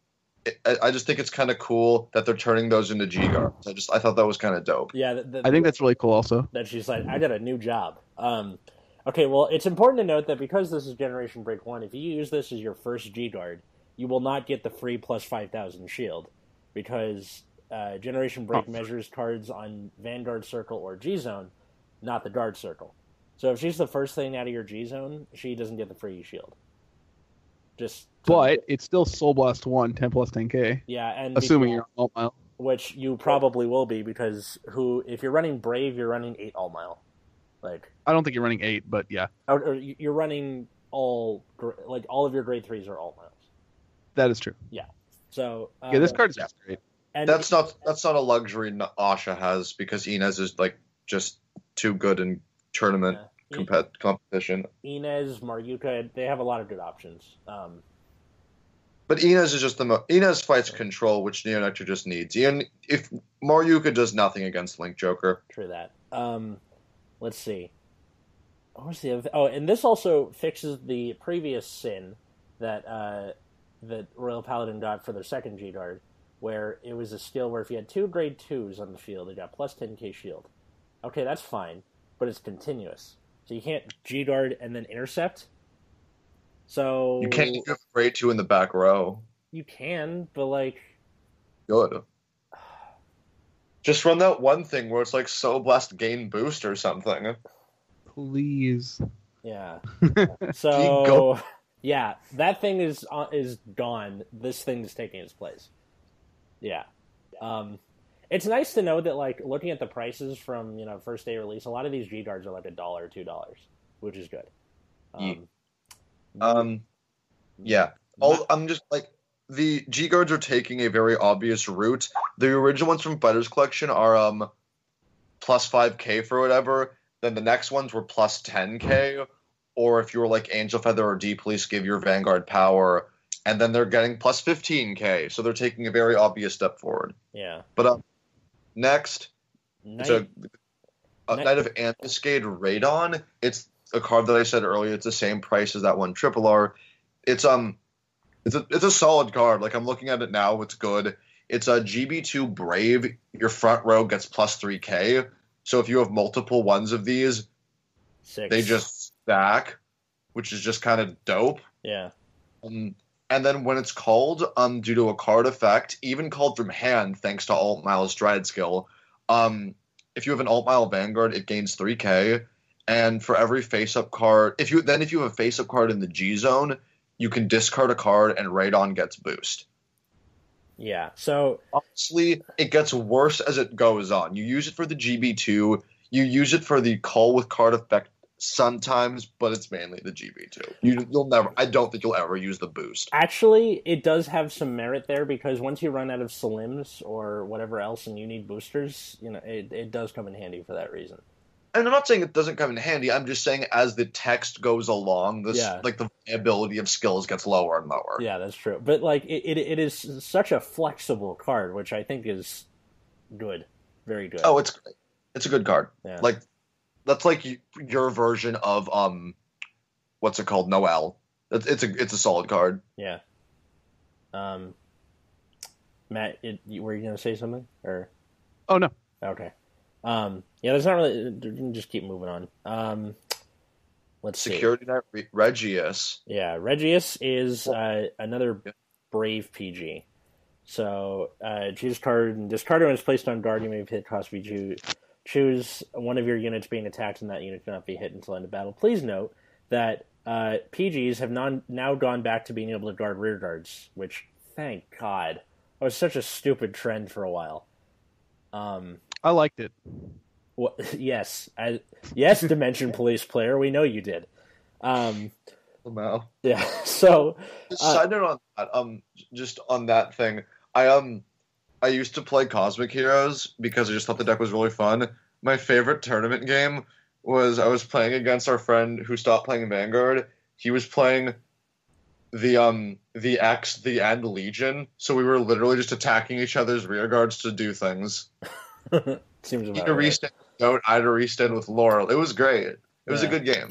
I, I just think it's kind of cool that they're turning those into G guards. I just I thought that was kind of dope. Yeah, the, the, I think that's really cool. Also, that she's like, I got a new job. Um, okay, well, it's important to note that because this is Generation Break one, if you use this as your first G guard, you will not get the free plus five thousand shield, because uh, Generation Break oh. measures cards on Vanguard Circle or G Zone, not the Guard Circle. So if she's the first thing out of your G-Zone, she doesn't get the free shield. Just But to... it's still Soul Blast one, ten plus ten K. Yeah, and... assuming because, you're on Altmile. Which you probably will be, because who if you're running Brave, you're running eight Altmile. Like, I don't think you're running eight, but yeah. Or, or you're running all... Like, all of your Grade threes are Altmiles. That is true. Yeah. So... Uh, yeah, this card is just great. And that's, it, not, that's not a luxury Ahsha has, because Inez is, like, just too good and... tournament yeah. compet- competition. Inez, Maryuka, they have a lot of good options. Um, but Inez is just the mo- Inez fights control, which Neo Nectar just needs. Even if Maryuka does nothing against Link Joker. True that. Um, let's see. What was the other? Oh, and this also fixes the previous sin that uh, that Royal Paladin got for their second G guard, where it was a skill where if you had two grade twos on the field, it got plus ten K shield. Okay, that's fine. But it's continuous. So you can't G-guard and then intercept. So you can't do grade two in the back row. You can, but like... Good. Just run that one thing where it's like Soul Blast gain boost or something. Please. Yeah. So, yeah, that thing is uh, is gone. This thing is taking its place. Yeah. Um... It's nice to know that, like, looking at the prices from, you know, first day release, a lot of these G-Guards are like a dollar, two dollars, which is good. Um, yeah. Um, yeah. All, I'm just, like, the G-Guards are taking a very obvious route. The original ones from Fighters Collection are um plus five K for whatever. Then the next ones were plus ten K. Or if you were, like, Angel Feather or D-Police, give your Vanguard power. And then they're getting plus fifteen K. So they're taking a very obvious step forward. Yeah. But, um... Next, Night, it's a, a Night, Night of Ambuscade Radon. It's a card that I said earlier. It's the same price as that one Triple R. It's um, it's a it's a solid card. Like, I'm looking at it now. It's good. It's a G B two Brave. Your front row gets plus three K. So if you have multiple ones of these, Six. they just stack, which is just kind of dope. Yeah. Um, And then when it's called, um, due to a card effect, even called from hand, thanks to Altmile's Stride skill, um, if you have an Altmile Vanguard, it gains three K. And for every face-up card, if you then if you have a face-up card in the G zone, you can discard a card, and Radon gets boost. Yeah. So honestly, it gets worse as it goes on. You use it for the G B two, you use it for the call with card effect. Sometimes, but it's mainly the G B two. You, you'll never. I don't think you'll ever use the boost. Actually, it does have some merit there, because once you run out of Salims or whatever else, and you need boosters, you know, it, it does come in handy for that reason. And I'm not saying it doesn't come in handy. I'm just saying as the text goes along, this yeah. like the ability of skills gets lower and lower. Yeah, that's true. But like it, it, it is such a flexible card, which I think is good, very good. Oh, it's great. It's a good card. Yeah. Like. That's like your version of um, what's it called? Noel. It's, it's a it's a solid card. Yeah. Um, Matt, it, were you gonna say something or? Oh no. Okay. Um. Yeah. There's not really. You can just keep moving on. Um. Let's Security see. Security Knight Regius. Yeah, Regius is uh, another Brave P G. So uh, choose card and discard it when it's placed on guard. You may hit cost V two. Choose one of your units being attacked, and that unit cannot be hit until end of battle. Please note that uh, P Gs have non- now gone back to being able to guard rear guards, which, thank God, that was such a stupid trend for a while. Um, I liked it. Well, yes, I, yes, Dimension Police player, we know you did. Um, wow. Yeah. So, just uh, side note on that, um, just on that thing, I um, I used to play Cosmic Heroes because I just thought the deck was really fun. My favorite tournament game was I was playing against our friend who stopped playing Vanguard. He was playing the um the X, the and Legion, so we were literally just attacking each other's rear guards to do things. Seems about right. Restand with I to restand with Laurel. It was great. It was yeah. a good game.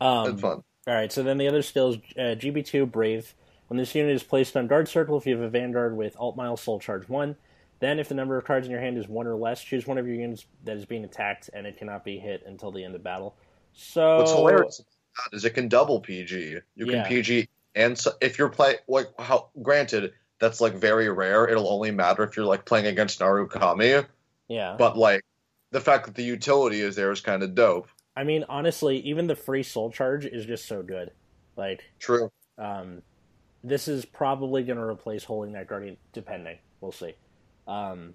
Um, and fun. All right. So then the other skills: uh, G B two Brave. When this unit is placed on guard circle, if you have a Vanguard with Altmile, Soul Charge one. Then, if the number of cards in your hand is one or less, choose one of your units that is being attacked, and it cannot be hit until the end of battle. So what's hilarious about that is it can double P G. You yeah. can P G, and so if you're playing like how granted that's like very rare. It'll only matter if you're like playing against Narukami. Yeah, but like the fact that the utility is there is kind of dope. I mean, honestly, even the free Soul Charge is just so good. Like, true. Um, this is probably going to replace Holy Knight Guardian, depending. We'll see. Um,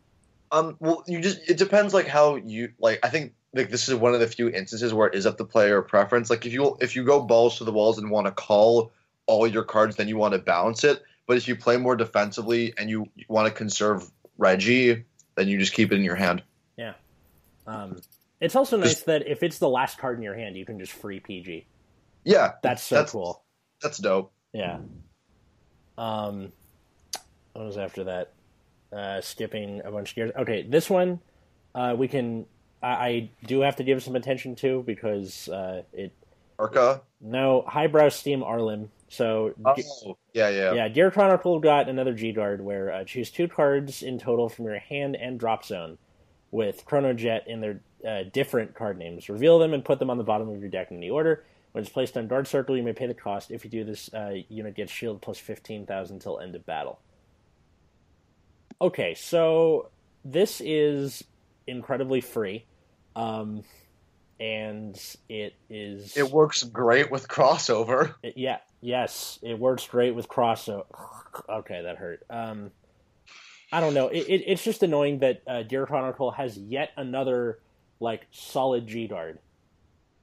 um, well, you just it depends like how you like. I think like this is one of the few instances where it is up to player preference. Like if you if you go balls to the walls and want to call all your cards, then you want to balance it. But if you play more defensively and you want to conserve Reggie, then you just keep it in your hand. Yeah. Um, it's also nice just, that if it's the last card in your hand, you can just free P G. Yeah. That's so that's, cool. That's dope. Yeah. Um, what was after that? Uh, skipping a bunch of gears. Okay, this one uh, we can... I, I do have to give some attention to because uh, it... Arca? No, Highbrow Steam Arlim. So, oh, yeah, yeah. Yeah, Gear Chronicle got another G-Guard where uh, choose two cards in total from your hand and drop zone with Chronojet in their uh, different card names. Reveal them and put them on the bottom of your deck in the order. When it's placed on guard circle, you may pay the cost. If you do this, uh, unit gets shield plus fifteen thousand until end of battle. Okay, so this is incredibly free. Um... And it is... It works great with crossover. It, yeah, yes, it works great with crossover. Okay, that hurt. Um, I don't know. It, it, it's just annoying that uh, Gear Chronicle has yet another, like, solid G-Guard.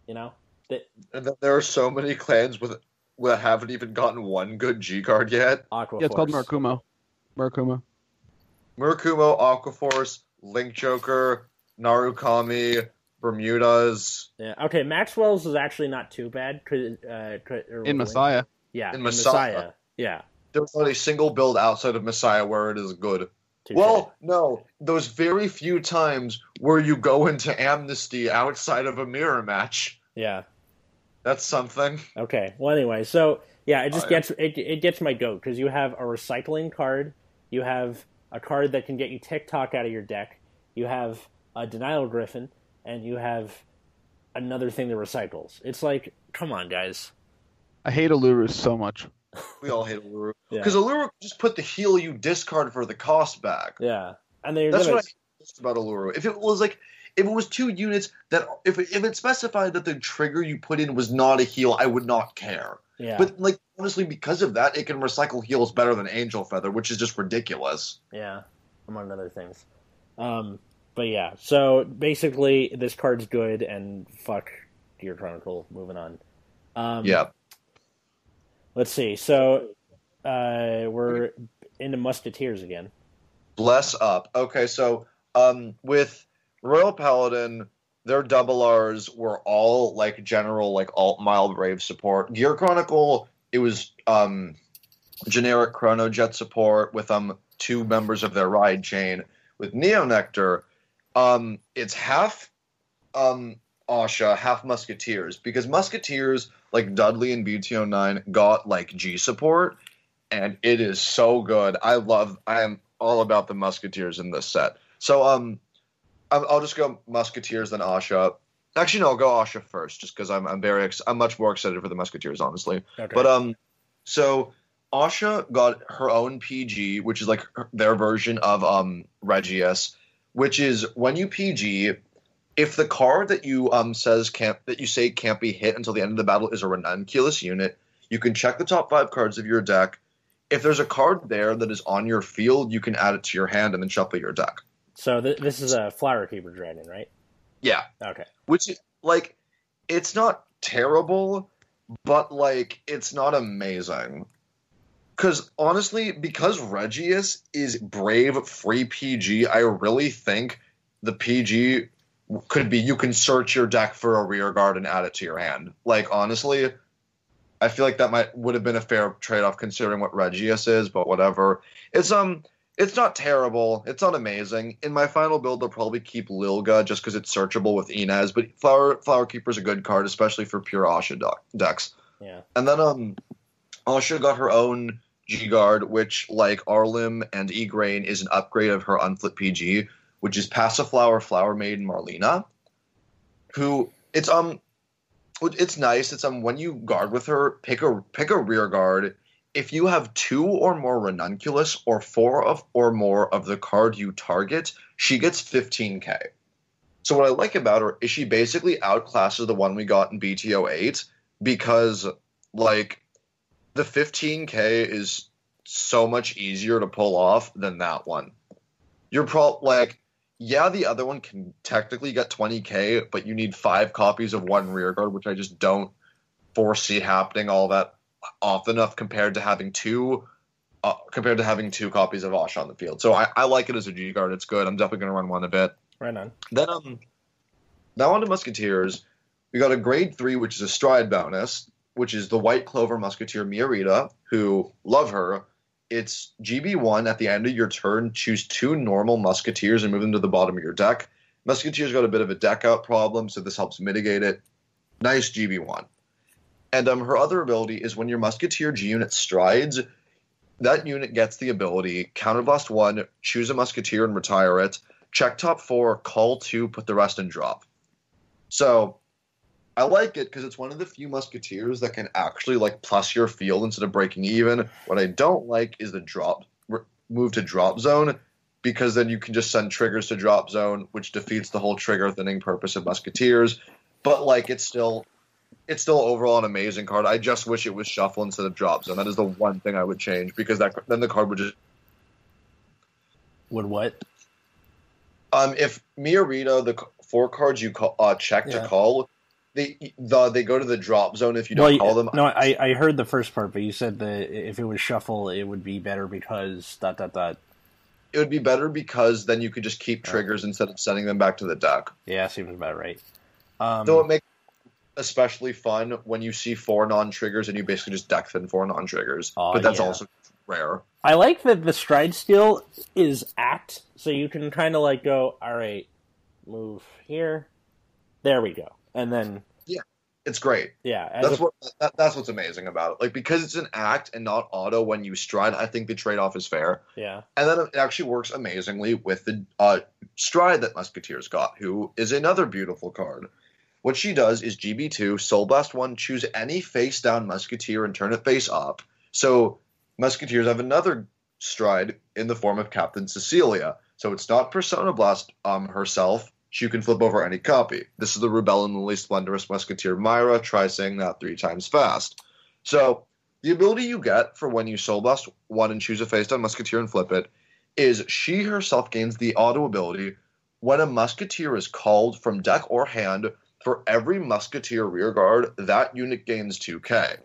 You know? That, and there are so many clans with that haven't even gotten one good G-Guard yet. Aquaforce. Yeah, it's called Murakumo. Murakumo. Murakumo, Aquaforce, Link Joker, Narukami... Bermudas. Yeah. Okay. Maxwell's is actually not too bad. Could, uh, could, in Messiah. Yeah. In, in Messiah. Messiah. Yeah. There's not a single build outside of Messiah where it is good. Too well, bad. No. Those very few times where you go into Amnesty outside of a mirror match. Yeah. That's something. Okay. Well, anyway, so yeah, it just oh, gets yeah. it. It gets my goat because you have a recycling card. You have a card that can get you TikTok out of your deck. You have a Denial Griffin. And you have another thing that recycles. It's like, come on, guys. I hate Aluru so much. We all hate Aluru. Because yeah. Aluru just put the heal you discard for the cost back. Yeah. And then that's limits. What I hate about Aluru. If it was like, if it was two units that, if if it specified that the trigger you put in was not a heal, I would not care. Yeah. But like honestly, because of that, it can recycle heals better than Angel Feather, which is just ridiculous. Yeah. Among other things. Um. But yeah, so basically this card's good, and fuck Gear Chronicle. Moving on. Um, yeah. Let's see. So uh, we're into Musketeers again. Bless up. Okay, so um, with Royal Paladin, their double R's were all like general, like Altmile Brave support. Gear Chronicle, it was um, generic Chronojet support with um two members of their ride chain. With Neo Nectar. Um, it's half um, Ahsha, half Musketeers, because Musketeers, like Dudley and B T oh nine, got like G support, and it is so good. I love, I am all about the Musketeers in this set. So um, I'll just go Musketeers, then Ahsha. Actually, no, I'll go Ahsha first, just because I'm, I'm very, ex- I'm much more excited for the Musketeers, honestly. Okay. But um, so Ahsha got her own P G, which is like her, their version of um Regius. Which is when you P G, if the card that you um says can't that you say can't be hit until the end of the battle is a Ranunculus unit, you can check the top five cards of your deck. If there's a card there that is on your field, you can add it to your hand and then shuffle your deck. So th- this is a Flower Keeper Dragon, right? Yeah. Okay. Which, like, it's not terrible, but, like, it's not amazing. Because, honestly, because Regius is brave, free P G, I really think the P G could be you can search your deck for a rear guard and add it to your hand. Like, honestly, I feel like that might would have been a fair trade-off considering what Regius is, but whatever. It's um, it's not terrible. It's not amazing. In my final build, they'll probably keep Lilga just because it's searchable with Inez, but Flower Flower Keeper's a good card, especially for pure Ahsha de- decks. Yeah. And then um, Ahsha got her own G-Guard, which, like Arlim and Igraine, is an upgrade of her Unflip P G, which is Passiflower, Flower Maiden, Marlena, who, it's, um, it's nice. It's, um, when you guard with her, pick a, pick a rear guard. If you have two or more Ranunculus or four of or more of the card you target, she gets fifteen K. So what I like about her is she basically outclasses the one we got in B T oh eight because, like, the fifteen K is so much easier to pull off than that one. You're probably like, yeah, the other one can technically get twenty K, but you need five copies of one rear guard, which I just don't foresee happening all that often enough compared to having two uh, compared to having two copies of Ahsha on the field. So I, I like it as a G guard. It's good. I'm definitely going to run one a bit. Right on. Then um, now on to Musketeers. We got a grade three, which is a stride bonus, which is the White Clover Musketeer Miarita, who, love her, it's G B one, at the end of your turn, choose two normal Musketeers and move them to the bottom of your deck. Musketeers got a bit of a deck-out problem, so this helps mitigate it. Nice G B one. And um, her other ability is when your Musketeer G unit strides, that unit gets the ability, Counterblast one, choose a Musketeer and retire it, check top four, call two, put the rest in drop. So I like it because it's one of the few Musketeers that can actually, like, plus your field instead of breaking even. What I don't like is the drop move to drop zone, because then you can just send triggers to drop zone, which defeats the whole trigger thinning purpose of Musketeers. But, like, it's still it's still overall an amazing card. I just wish it was shuffle instead of drop zone. That is the one thing I would change, because that then the card would just would what? Um, if Miarita, the four cards you call, uh, check yeah. to call. They the, they go to the drop zone if you don't well, call them. No, I, I heard the first part, but you said that if it was shuffle, it would be better because dot, dot, dot. It would be better because then you could just keep triggers oh. instead of sending them back to the deck. Yeah, seems about right. Um, Though it makes it especially fun when you see four non-triggers and you basically just deck thin four non-triggers. Uh, but that's yeah. also rare. I like that the stride steal is apt, so you can kind of like go, all right, move here. There we go. And then, yeah, it's great. Yeah, that's a, what that, that's what's amazing about it. Like, because it's an act and not auto when you stride, I think the trade-off is fair. Yeah, and then it actually works amazingly with the uh, stride that Musketeers got, who is another beautiful card. What she does is G B two, Soul Blast one, choose any face-down Musketeer and turn it face up. So Musketeers have another stride in the form of Captain Cecilia. So it's not Persona Blast um, herself. You can flip over any copy. This is the Rubellum Lily Splendorous Musketeer Myra. Try saying that three times fast. So the ability you get for when you Soul Blast one and choose a face-down Musketeer and flip it is she herself gains the auto ability when a Musketeer is called from deck or hand. For every Musketeer rearguard, that unit gains two K.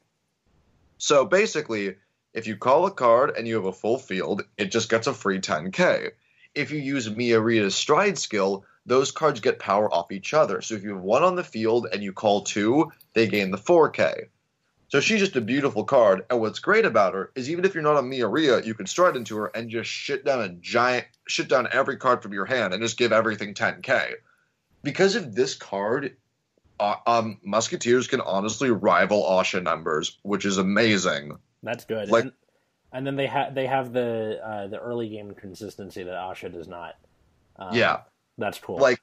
So basically, if you call a card and you have a full field, it just gets a free ten K. If you use Miarita's Stride skill, those cards get power off each other. So if you have one on the field and you call two, they gain the four K. So she's just a beautiful card. And what's great about her is even if you're not on Miarita, you can stride into her and just shit down a giant, shit down every card from your hand and just give everything ten K. Because of this card, uh, um, Musketeers can honestly rival Ahsha numbers, which is amazing. That's good. Like, and, and then they have they have the uh, the early game consistency that Ahsha does not. Um, yeah. That's cool. Like,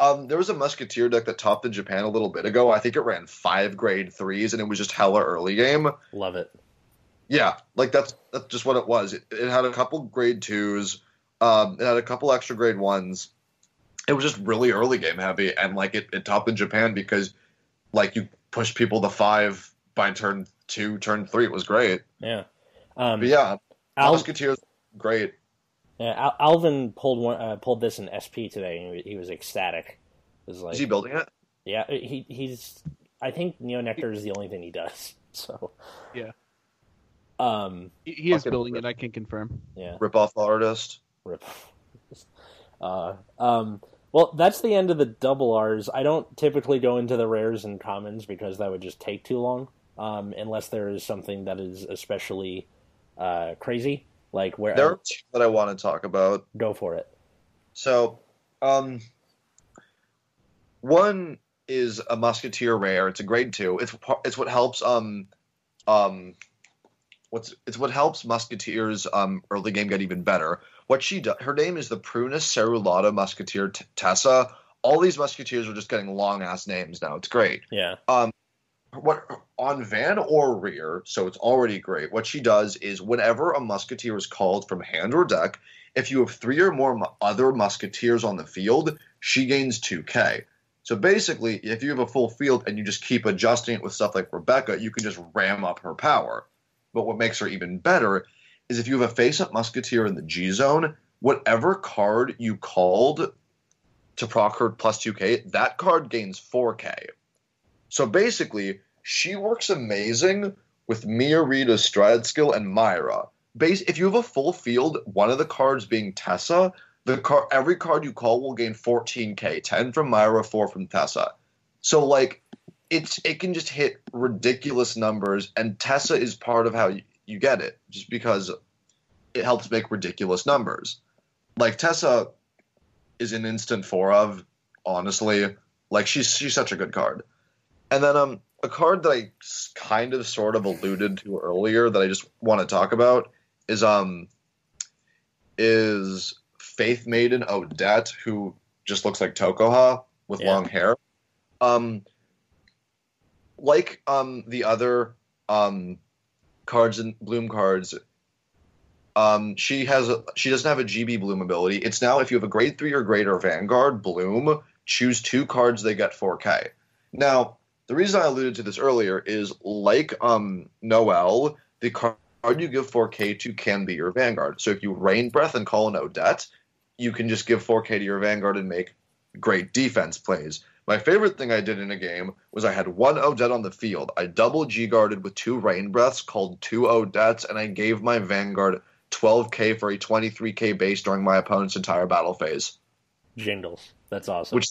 um, there was a Musketeer deck that topped in Japan a little bit ago. I think it ran five grade threes, and it was just hella early game. Love it. Yeah, like that's that's just what it was. It, it had a couple grade twos. Um, it had a couple extra grade ones. It was just really early game heavy, and like it, it topped in Japan because, like, you push people to five by turn two, turn three. It was great. Yeah. Um, but yeah, Al- Musketeers great. Yeah, Alvin pulled one, uh, pulled this in S P today, and he was ecstatic. Is like, is he building it? Yeah, he he's. I think Neo Nectar is the only thing he does. So yeah, um, he, he is building rip, it. I can confirm. Yeah, rip off artist. Rip. Uh, um. Well, that's the end of the double R's. I don't typically go into the rares and commons because that would just take too long, um, unless there is something that is especially uh, crazy. Like where there I, are two that I want to talk about. Go for it. So, um, one is a Musketeer rare. It's a grade two. It's it's what helps um um what's it's what helps Musketeers um early game get even better. What she does, her name is the Prunus Cerulata Musketeer T- Tessa. All these Musketeers are just getting long ass names now. It's great. Yeah. Um, what on van or rear, so it's already great. What she does is whenever a Musketeer is called from hand or deck, if you have three or more mu- other Musketeers on the field, she gains two K. So basically, if you have a full field and you just keep adjusting it with stuff like Rebecca, you can just ram up her power. But what makes her even better is if you have a face-up Musketeer in the G-Zone, whatever card you called to proc her plus two K, that card gains four K. So basically, she works amazing with Mia, Rita's Stride Skill, and Myra. Base, if you have a full field, one of the cards being Tessa, the car, every card you call will gain fourteen K, ten from Myra, four from Tessa. So, like, it's it can just hit ridiculous numbers, and Tessa is part of how you... you get it, just because it helps make ridiculous numbers. Like, Tessa is an instant four of, honestly. Like, she's she's such a good card. And then um, a card that I kind of sort of alluded to earlier that I just want to talk about is um is Faith Maiden Odette, who just looks like Tokoha with yeah. long hair. Um, like um the other um. cards and bloom cards, um she has a, she doesn't have a G B bloom ability. It's now if you have a grade three or greater Vanguard bloom, choose two cards, they get four K. Now the reason I alluded to this earlier is, like um Noelle, the card you give four K to can be your Vanguard. So if you rain breath and call an Odette, you can just give four K to your Vanguard and make great defense plays. My favorite thing I did in a game was I had one Odette on the field. I double G-guarded with two Rain Breaths, called two Odettes, and I gave my Vanguard twelve K for a twenty-three K base during my opponent's entire battle phase. Jingles. That's awesome. Which,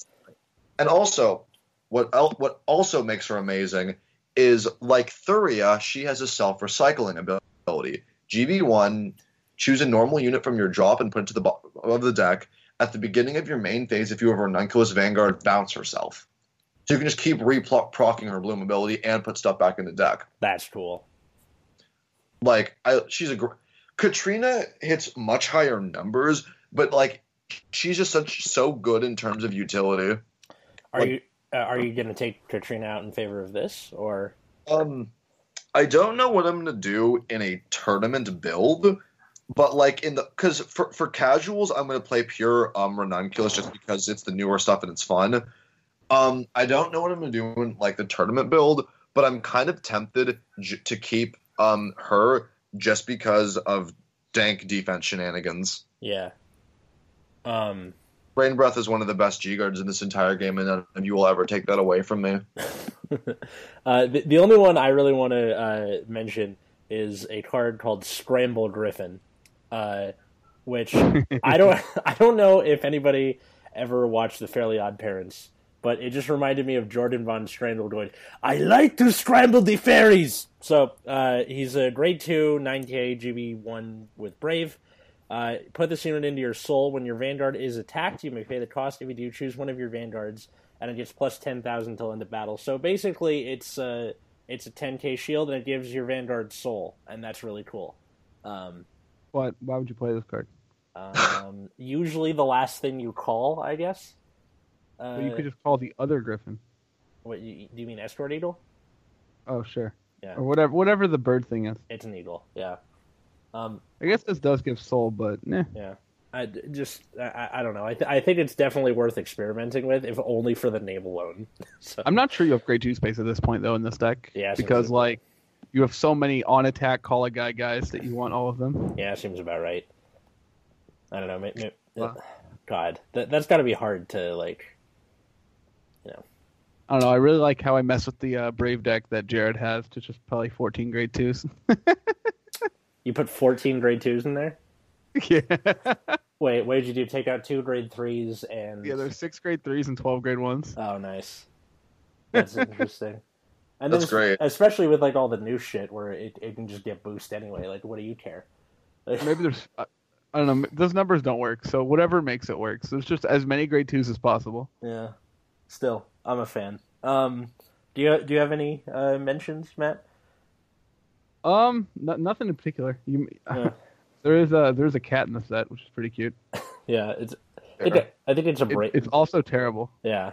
and also, what el- what also makes her amazing is, like Thuria, she has a self-recycling ability. G B one, choose a normal unit from your drop and put it to the bottom of the deck. At the beginning of your main phase, if you have a Ranunculus Vanguard, bounce herself. So you can just keep re-procking her bloom ability and put stuff back in the deck. That's cool. Like, I, she's a gr- Katrina hits much higher numbers, but like she's just such so good in terms of utility. Are like, you uh, are you going to take Katrina out in favor of this, or? Um, I don't know what I'm going to do in a tournament build. But, like, in the – because for, for casuals, I'm going to play pure um, Ranunculus just because it's the newer stuff and it's fun. Um, I don't know what I'm going to do in, like, the tournament build, but I'm kind of tempted j- to keep um, her just because of dank defense shenanigans. Yeah. Um, Rain Breath is one of the best G-Guards in this entire game, and none of you will ever take that away from me. uh, the, the only one I really want to uh, mention is a card called Scramble Griffin. Uh, which I don't, I don't know if anybody ever watched The Fairly Odd Parents, but it just reminded me of Jordan von Strandel going, "I like to scramble the fairies." So uh, he's a grade two, nine K G B one with Brave. Uh, put this unit into your soul. When your Vanguard is attacked, you may pay the cost. If you do, choose one of your Vanguards, and it gets plus ten thousand till end of battle. So basically, it's a it's a ten K shield, and it gives your Vanguard soul, and that's really cool. Um, What? Why would you play this card? Um, usually the last thing you call, I guess. Uh, well, you could just call the other Griffin. What? You, do you mean Escort Eagle? Oh, sure. Yeah. Or whatever whatever the bird thing is. It's an eagle, yeah. Um, I guess this does give soul, but nah. Yeah. I just, I, I don't know. I th- I think it's definitely worth experimenting with, if only for the name alone. So. I'm not sure you have grade two space at this point, though, in this deck. Yeah. Because, like, you have so many on-attack, call-a-guy guys that you want all of them. Yeah, seems about right. I don't know. Maybe, maybe, wow. God, that, that's got to be hard to, like... I don't know. I really like how I mess with the uh, Brave deck that Jared has, to just probably fourteen grade twos. You put fourteen grade twos in there? Yeah. Wait, what did you do? Take out two grade threes and... Yeah, there's six grade threes and twelve grade ones. Oh, nice. That's interesting. And that's great. Especially with like all the new shit where it, it can just get boosted anyway. Like, what do you care? Maybe there's... I don't know. Those numbers don't work, so whatever makes it work. So it's just as many grade twos as possible. Yeah. Still, I'm a fan. Um, do you do you have any uh, mentions, Matt? Um, no, nothing in particular. You, yeah. There is a there's a cat in the set, which is pretty cute. Yeah, it's. I think, I think it's a break. It, it's also terrible. Yeah.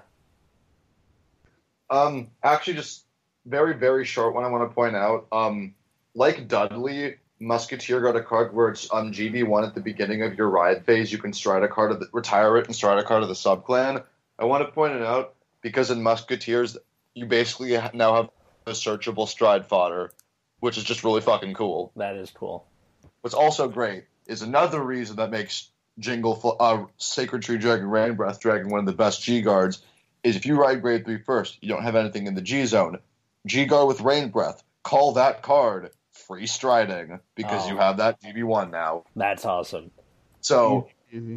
Um, actually, just very very short one. I want to point out. Um, like Dudley, Musketeer got a card where it's um G B one at the beginning of your ride phase. You can stride a card of the, retire it and stride a card of the subclan. I want to point it out because in Musketeers, you basically now have a searchable stride fodder, which is just really fucking cool. That is cool. What's also great is another reason that makes Jingle uh, Sacred Tree Dragon, Rain Breath Dragon one of the best G-Guards is if you ride Grade three first, you don't have anything in the G-Zone. G-Guard with Rain Breath, call that card free striding because oh. you have that G B one now. That's awesome. So, mm-hmm.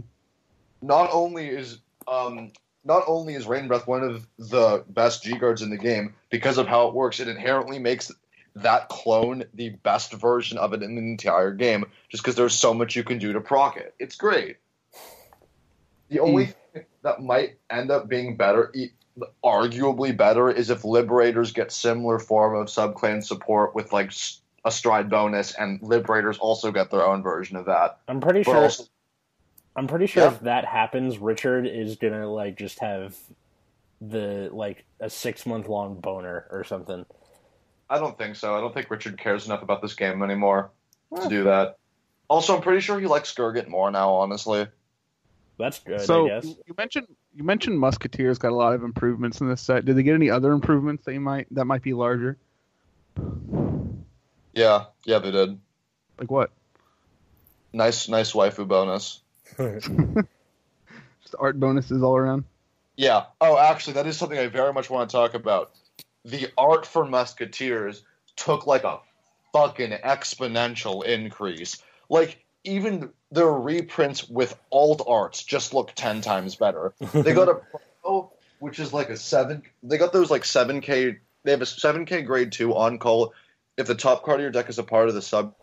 not only is... Um, Not only is Rain Breath one of the best G-Guards in the game, because of how it works, it inherently makes that clone the best version of it in the entire game, just because there's so much you can do to proc it. It's great. The only mm. thing that might end up being better, arguably better, is if Liberators get similar form of subclan support with like a stride bonus, and Liberators also get their own version of that. I'm pretty but sure... Also, I'm pretty sure yeah. if that happens, Richard is gonna like just have the like a six month long boner or something. I don't think so. I don't think Richard cares enough about this game anymore what? to do that. Also, I'm pretty sure he likes Gurgit more now. Honestly, that's good. So I guess. you mentioned you mentioned Musketeers got a lot of improvements in this set. Did they get any other improvements that you might that might be larger? Yeah, yeah, they did. Like what? Nice, nice waifu bonus. Just art bonuses all around. Yeah. Oh, actually, that is something I very much want to talk about. The art for Musketeers took like a fucking exponential increase. Like, even their reprints with alt arts just look ten times better. They got a Pro, which is like a seven. They got those like seven K. They have a seven K grade two on call. If the top card of your deck is a part of the sub.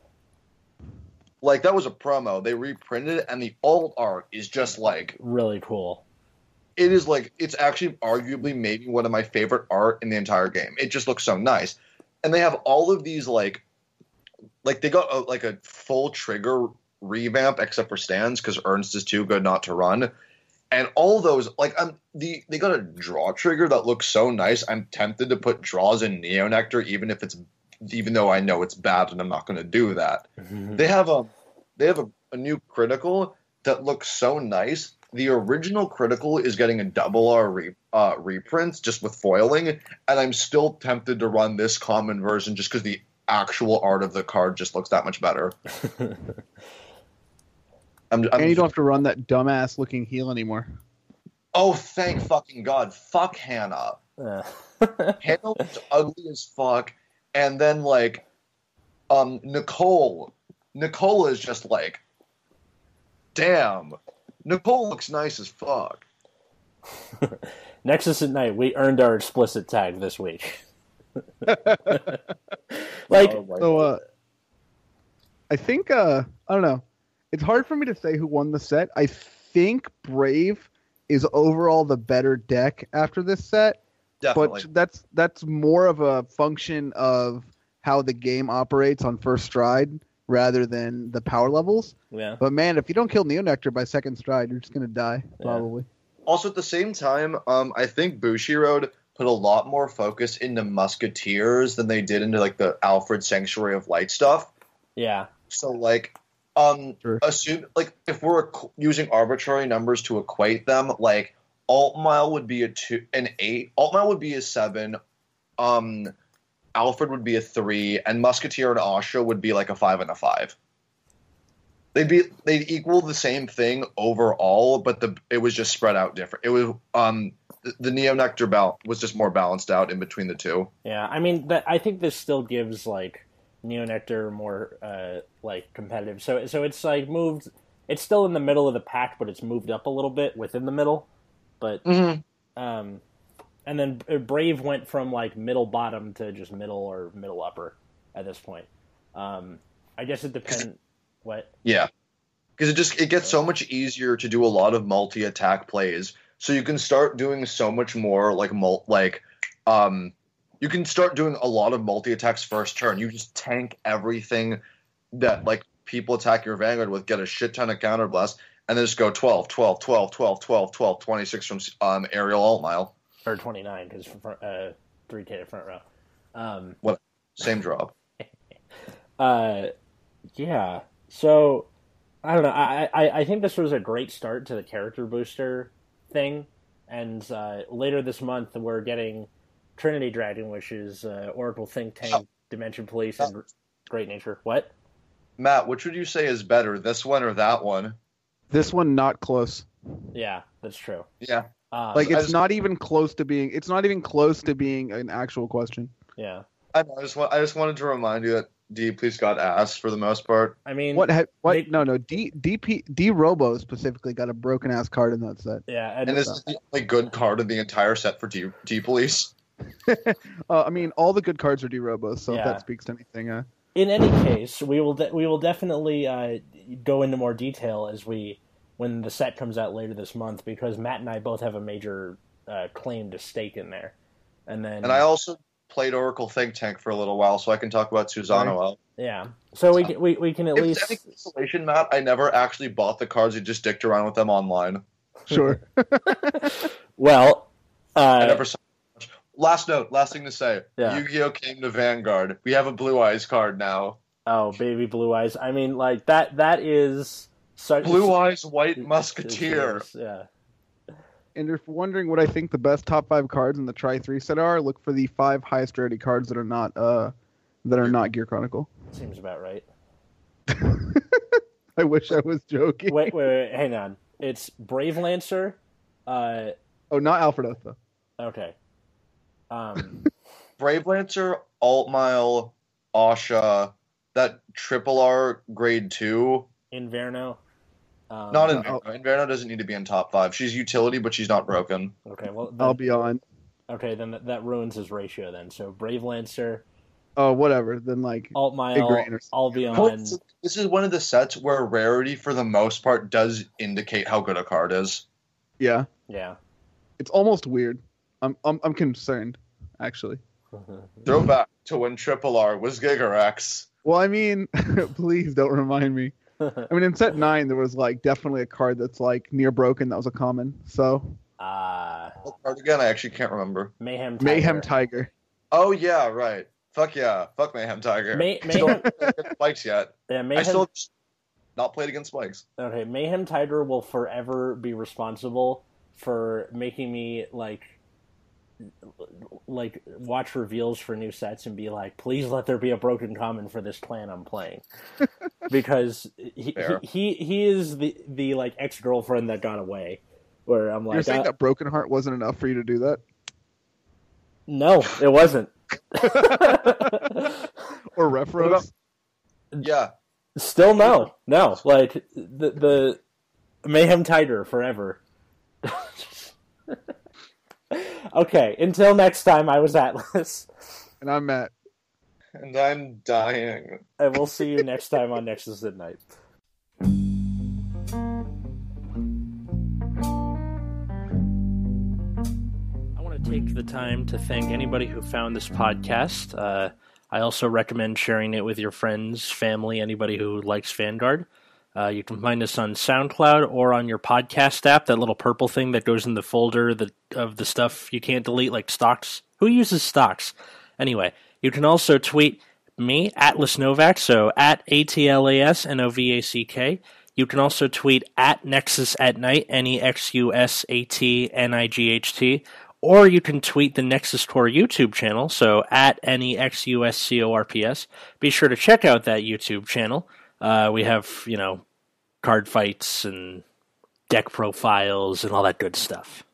Like, that was a promo. They reprinted it, and the alt art is just, like... Really cool. It is, like... It's actually arguably maybe one of my favorite art in the entire game. It just looks so nice. And they have all of these, like... Like, they got, a, like, a full trigger revamp, except for stands, because Ernst is too good not to run. And all those... Like, um, the they got a draw trigger that looks so nice. I'm tempted to put draws in Neo Nectar, even if it's... Even though I know it's bad and I'm not going to do that. Mm-hmm. They have a they have a, a new critical that looks so nice. The original critical is getting a double R re, uh, reprint just with foiling, and I'm still tempted to run this common version just because the actual art of the card just looks that much better. I'm, I'm, and you don't have to run that dumbass looking heel anymore. Oh, thank fucking God. Fuck Hannah. Uh. Hannah looks ugly as fuck. And then, like, um, Nicole. Nicole is just like, damn. Nicole looks nice as fuck. Nexus at Night, we earned our explicit tag this week. like, oh, so, uh, I think, uh, I don't know. It's hard for me to say who won the set. I think Brave is overall the better deck after this set. Definitely. But that's that's more of a function of how the game operates on first stride rather than the power levels. Yeah. But man, if you don't kill Neo Nectar by second stride, you're just gonna die probably. Yeah. Also, at the same time, um, I think Bushiroad put a lot more focus into Musketeers than they did into like the Alfred Sanctuary of Light stuff. Yeah. So like, um, sure. assume like if we're using arbitrary numbers to equate them, like. Altmile would be a two, an eight. Altmile would be a seven. Um, Alfred would be a three, and Musketeer and Ahsha would be like a five and a five. They'd be they'd equal the same thing overall, but the it was just spread out different. It was um the Neo Nectar bal- was just more balanced out in between the two. Yeah, I mean, that, I think this still gives like Neo Nectar more uh, like competitive. So so it's like moved. It's still in the middle of the pack, but it's moved up a little bit within the middle. But mm-hmm. um, and then Brave went from like middle bottom to just middle or middle upper at this point. Um, I guess it depends. What? Yeah. Because it just it gets so much easier to do a lot of multi-attack plays. So you can start doing so much more, like, mul- like um, you can start doing a lot of multi-attacks first turn. You just tank everything that, like, people attack your Vanguard with, get a shit ton of counterblast, and then just go twelve, twelve, twelve, twelve, twelve, twelve, twenty-six from um, Aerial Altmile. Or twenty-nine, because uh, three K to front row. Um, what? Same drop. uh, yeah. So... I don't know. I, I, I think this was a great start to the character booster thing. And uh, later this month, we're getting Trinity Dragon, which is uh, Oracle Think Tank, oh. Dimension Police, and oh. Great Nature. What? Matt, which would you say is better, this one or that one? This one, not close. Yeah, that's true. Yeah. Um, like, it's just, not even close to being... It's not even close to being an actual question. Yeah. I, I just I just wanted to remind you that D, please God, ass for the most part. I mean, what? Ha- what? They, no, no. D, D, P, D, Robo specifically got a broken ass card in that set. Yeah, and this is the only good card in the entire set for D, D Police. uh, I mean, all the good cards are D Robo, so yeah. If that speaks to anything. Uh... In any case, we will de- we will definitely uh, go into more detail as we when the set comes out later this month, because Matt and I both have a major uh, claim to stake in there, and then and I also. Played Oracle Think Tank for a little while, so I can talk about Susanoo. Yeah. So we we we can at if least... If there's any consolation, Matt, I never actually bought the cards. You just dicked around with them online. Sure. well... Uh... I never saw much. Last note, last thing to say. Yeah. Yu-Gi-Oh! Came to Vanguard. We have a Blue Eyes card now. Oh, baby Blue Eyes. I mean, like, that that is... Such... Blue Eyes White Musketeer. Is, yeah. And if you're wondering what I think the best top five cards in the T R Y three set are, look for the five highest rarity cards that are not uh, that are not Gear Chronicle. Seems about right. I wish I was joking. Wait, wait, wait, hang on. It's Brave Lancer. Uh... Oh, not Alfredoth, though. Okay. Um... Brave Lancer, Altmile, Ahsha, that triple R grade two. Inverno. Um, not Inverno. Oh. Inverno doesn't need to be in top five. She's utility, but she's not broken. Okay, well... Then, I'll be on. Okay, then th- that ruins his ratio then. So, Brave Lancer... Oh, whatever. Then, like... Altmile, I'll be on. This is one of the sets where rarity, for the most part, does indicate how good a card is. Yeah. Yeah. It's almost weird. I'm I'm, I'm concerned, actually. Throwback to when Triple R was Gigarax. Well, I mean... please don't remind me. I mean, in set nine, there was like definitely a card that's like near broken. That was a common. So, uh, what card again? I actually can't remember. Mayhem Tiger. Mayhem Tiger. Oh yeah, right. Fuck yeah. Fuck Mayhem Tiger. May- Mayhem... Still haven't played against Spikes yet. Yeah, Mayhem... I still not played against Spikes. Okay, Mayhem Tiger will forever be responsible for making me like, like watch reveals for new sets and be like, please let there be a broken common for this clan I'm playing, because he he, he he is the the like ex girlfriend that got away. Where I'm like, you're saying that broken heart wasn't enough for you to do that? No, it wasn't. Or reference? Yeah, still no, no. Like the the Mayhem Tiger forever. Okay, until next time, I was Atlas. And I'm Matt. And I'm dying. And we'll see you next time on Nexus at Night. I want to take the time to thank anybody who found this podcast. Uh, I also recommend sharing it with your friends, family, anybody who likes Vanguard. Uh, you can find us on SoundCloud or on your podcast app, that little purple thing that goes in the folder that, of the stuff you can't delete, like stocks. Who uses stocks? Anyway, you can also tweet me, Atlas Novak, so at A T L A S N O V A C K. You can also tweet at Nexus at Night, N E X U S A T N I G H T. Or you can tweet the Nexus Core YouTube channel, so at N E X U S C O R P S. Be sure to check out that YouTube channel. Uh, we have, you know, card fights and deck profiles and all that good stuff.